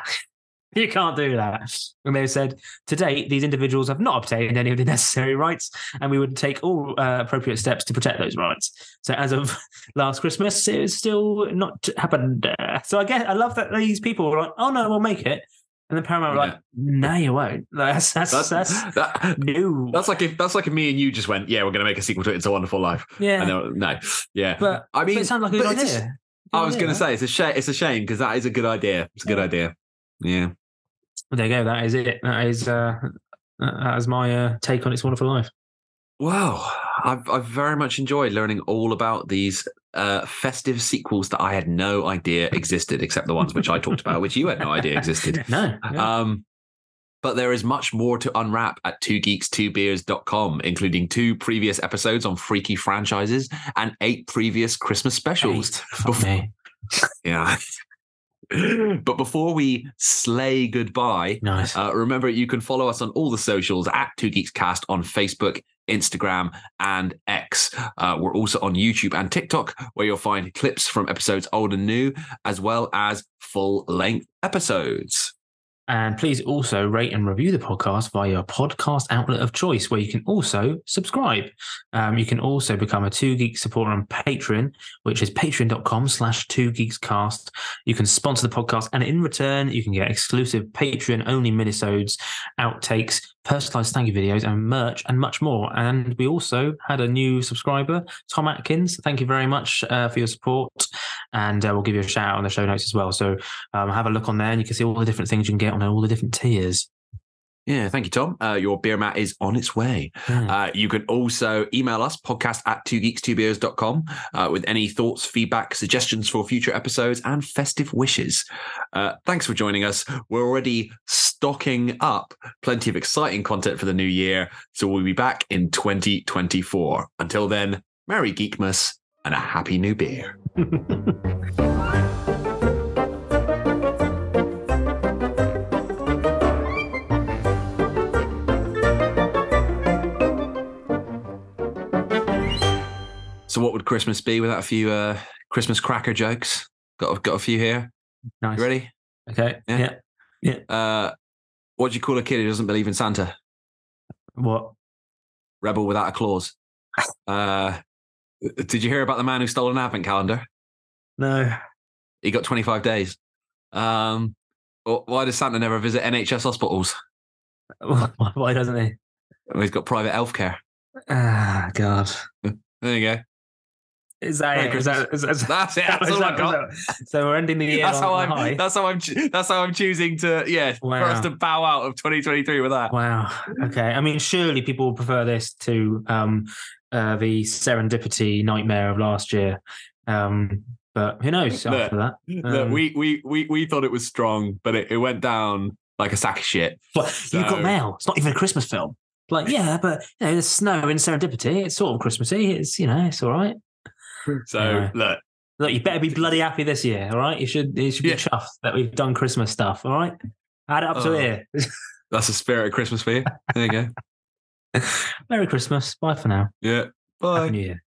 You can't do that. And they said, to date, these individuals have not obtained any of the necessary rights, and we would take all uh, appropriate steps to protect those rights. So as of last Christmas, it was still not happened. So I guess I love that these people were like, oh, no, we'll make it. And then Paramount were yeah. like, no, you won't. That's that's that's, that's that, no. That's like if that's like if me and you just went, yeah, we're going to make a sequel to It's a Wonderful Life. Yeah, and were, no, yeah. But I mean, but it sounds like a good idea. Just, I was going right? to say it's a shame. It's a shame because that is a good idea. It's a good yeah. idea. Yeah. Well, there you go. That is it. That is uh, that is my uh, take on It's a Wonderful Life. Wow, I've I've very much enjoyed learning all about these Uh, festive sequels that I had no idea existed, except the ones which I talked about, which you had no idea existed. No. no. Um, but there is much more to unwrap at two geeks two beers dot com, including two previous episodes on freaky franchises and eight previous Christmas specials. Before- yeah. But before we slay goodbye, nice. uh, remember you can follow us on all the socials at Two Geeks Cast on Facebook, Instagram and X. Uh, we're also on YouTube and TikTok, where you'll find clips from episodes old and new, as well as full-length episodes. And please also rate and review the podcast via your podcast outlet of choice, where you can also subscribe. Um, you can also become a Two Geeks supporter on Patreon, which is patreon dot com slash two geeks cast. You can sponsor the podcast, and in return, you can get exclusive Patreon-only minisodes, outtakes, personalised thank you videos, and merch, and much more. And we also had a new subscriber, Tom Atkins. Thank you very much uh, for your support, and uh, we'll give you a shout out on the show notes as well. So um, have a look on there, and you can see all the different things you can get on all the different tiers. Yeah, thank you, Tom. Uh, your beer mat is on its way. Mm. Uh, you can also email us, podcast at two geeks two beers dot com, uh, with any thoughts, feedback, suggestions for future episodes, and festive wishes. Uh, thanks for joining us. We're already stocking up plenty of exciting content for the new year, so we'll be back in twenty twenty-four. Until then, Merry Geekmas and a Happy New Beer. So what would Christmas be without a few uh, Christmas cracker jokes? Got a, got a few here. Nice. You ready? Okay. Yeah. Yeah. yeah. Uh, what do you call a kid who doesn't believe in Santa? What? Rebel without a clause. uh, did you hear about the man who stole an advent calendar? No. He got twenty-five days. Um, why does Santa never visit N H S hospitals? Why doesn't he? Well, he's got private health care. Ah, God. There you go. Is that it? Is that, is, is, that's it. That's all that, I got. That, so we're ending the year. That's on how I'm. High. That's how I'm. That's how I'm choosing to. Yeah, wow. For us to bow out of twenty twenty-three with that. Wow. Okay. I mean, surely people will prefer this to um, uh, the serendipity nightmare of last year. Um, but who knows after no, that? Um, no, we we we we thought it was strong, but it, it went down like a sack of shit. But so. You've got mail. It's not even a Christmas film. Like, yeah, but you know, there's snow in serendipity. It's sort of Christmassy. It's, you know, it's all right. So yeah. look, look, you better be bloody happy this year, all right? You should, you should be yeah. chuffed that we've done Christmas stuff, all right? Add it up oh, to here. That's the spirit of Christmas for you. There you go. Merry Christmas. Bye for now. Yeah. Bye. Happy New Year.